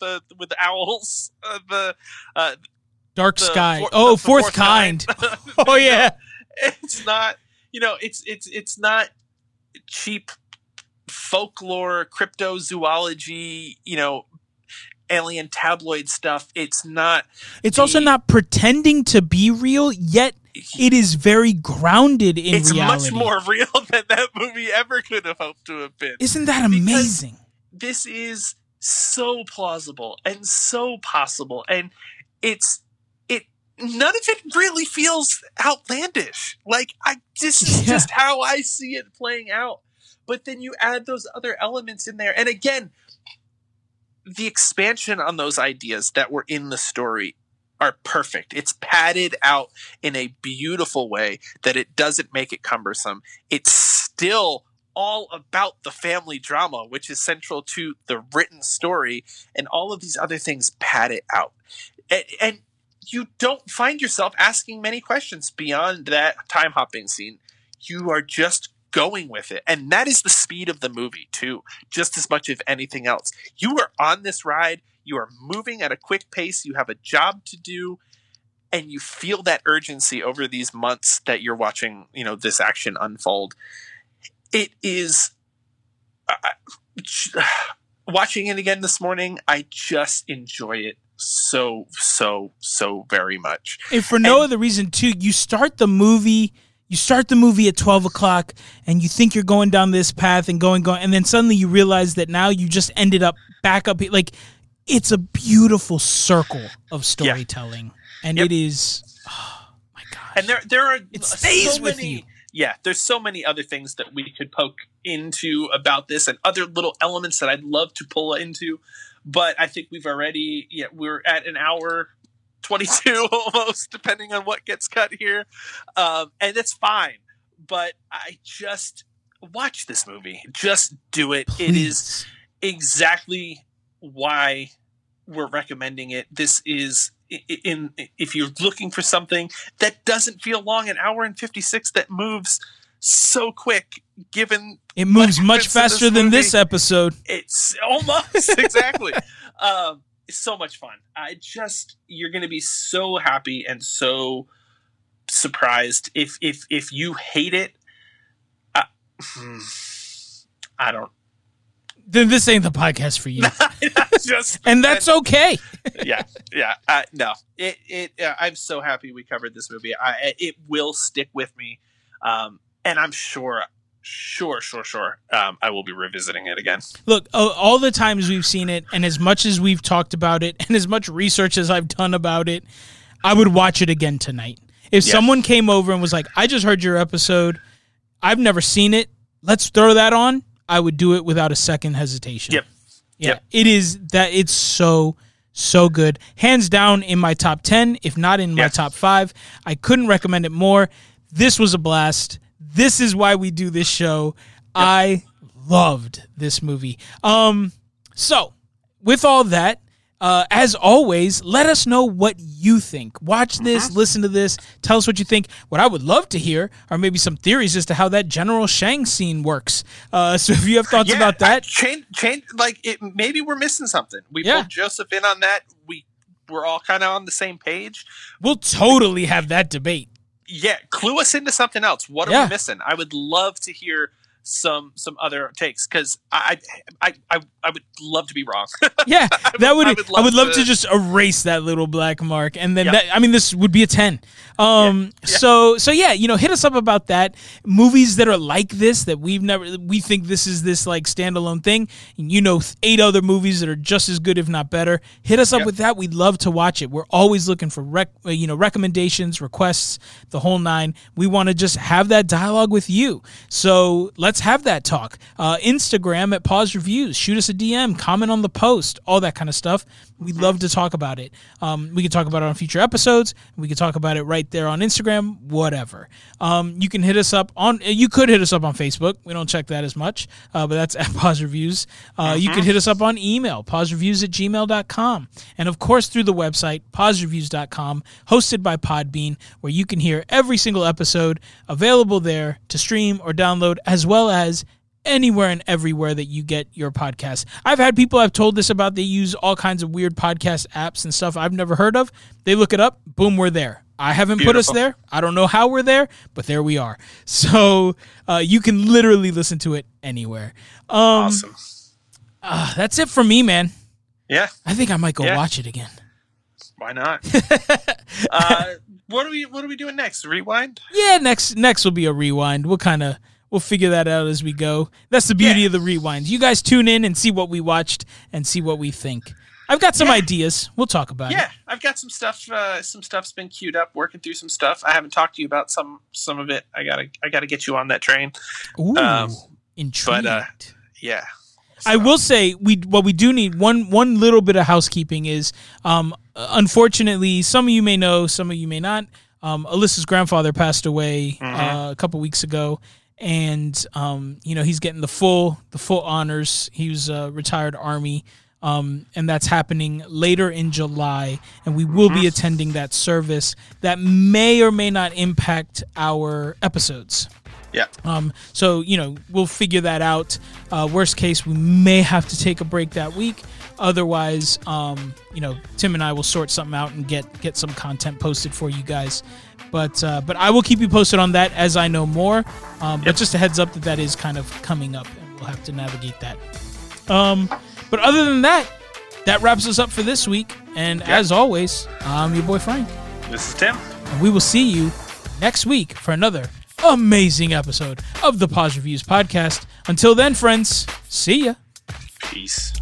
with the owls? Dark Sky. Fourth Kind. Oh yeah. It's not, it's not cheap folklore, cryptozoology, alien tabloid stuff. It's also not pretending to be real, yet it is very grounded in reality. It's much more real than that movie ever could have hoped to have been. Isn't that amazing? Because this is so plausible and so possible, and none of it really feels outlandish. Like this is just how I see it playing out. But then you add those other elements in there, and again, the expansion on those ideas that were in the story are perfect. It's padded out in a beautiful way that it doesn't make it cumbersome. It's still all about the family drama, which is central to the written story, and all of these other things pad it out. And you don't find yourself asking many questions beyond that time hopping scene. You are just going with it, and that is the speed of the movie too, just as much as anything else. You are on this ride, you are moving at a quick pace, you have a job to do, and you feel that urgency over these months that you're watching this action unfold. It is watching it again this morning, I just enjoy it so very much. And for no other reason too, you start the movie at 12 o'clock and you think you're going down this path and going. And then suddenly you realize that now you just ended up back up. Like, it's a beautiful circle of storytelling. Yeah. And it is, oh my gosh. And there are, it stays so with you. Yeah. There's so many other things that we could poke into about this and other little elements that I'd love to pull into, but I think we've already, we're at an hour 22 almost, depending on what gets cut here. And that's fine. But I just watch this movie. Just do it. Please. It is exactly why we're recommending it. This is if you're looking for something that doesn't feel long, an hour and 56 that moves so quick, given it moves much faster than this episode. It's almost exactly. It's so much fun. You're going to be so happy and so surprised. If you hate it, I don't. Then this ain't the podcast for you. And that's okay. Yeah. No. I'm so happy we covered this movie. It will stick with me, and I'm sure. Sure. I will be revisiting it again. Look, all the times we've seen it, and as much as we've talked about it, and as much research as I've done about it, I would watch it again tonight. If someone came over and was like, I just heard your episode, I've never seen it, let's throw that on, I would do it without a second hesitation. Yep. Yeah. Yep. It is that it's so good. Hands down in my top 10, if not in my top 5. I couldn't recommend it more. This was a blast. This is why we do this show. Yep. I loved this movie. So, with all that, as always, let us know what you think. Watch this, listen to this, tell us what you think. What I would love to hear are maybe some theories as to how that General Shang scene works. So if you have thoughts about that. Change, like, maybe we're missing something. We pulled Joseph in on that. We're all kind of on the same page. We'll totally have that debate. Yeah, clue us into something else. What are we missing? I would love to hear some other takes, because I would love to be wrong. Yeah, I would love to just erase that little black mark, and then this would be a 10. Hit us up about that. Movies that are like this that we think this is this like standalone thing. You know, 8 other movies that are just as good if not better. Hit us up with that. We'd love to watch it. We're always looking for recommendations, requests, the whole 9. We want to just have that dialogue with you. So let's have that talk. Instagram at Pause Reviews. Shoot us a DM, comment on the post, all that kind of stuff. We'd love to talk about it. We can talk about it on future episodes. We can talk about it right there on Instagram, whatever. You can hit us up on, you could hit us up on Facebook. We don't check that as much, but that's at Pause Reviews. You could hit us up on email, pausereviews@gmail.com. And of course, through the website, pausereviews.com, hosted by Podbean, where you can hear every single episode available there to stream or download, as well as anywhere and everywhere that you get your podcast. I've had people I've told this about, they use all kinds of weird podcast apps and stuff I've never heard of. They look it up, boom, we're there. I haven't put us there. I don't know how we're there, but there we are. So you can literally listen to it anywhere. Awesome. That's it for me, man. Yeah. I think I might go watch it again. Why not? What are we doing next? Rewind? Yeah, next will be a rewind. We'll figure that out as we go. That's the beauty of the rewind. You guys tune in and see what we watched and see what we think. I've got some ideas. We'll talk about it. Yeah, I've got some stuff. Some stuff's been queued up. Working through some stuff. I haven't talked to you about some of it. I gotta get you on that train. Ooh, intrigued. But, yeah. So. I will say we do need one little bit of housekeeping is unfortunately, some of you may know, some of you may not. Alyssa's grandfather passed away a couple weeks ago, and he's getting the full honors. He was a retired Army. And that's happening later in July, and we will be attending that service. That may or may not impact our episodes. Yeah. So, we'll figure that out. Worst case, we may have to take a break that week. Otherwise, Tim and I will sort something out and get some content posted for you guys. But I will keep you posted on that as I know more. But just a heads up that is kind of coming up, and we'll have to navigate that. But other than that, that wraps us up for this week. And as always, I'm your boy Frank. This is Tim. And we will see you next week for another amazing episode of the Pause Reviews podcast. Until then, friends, see ya. Peace.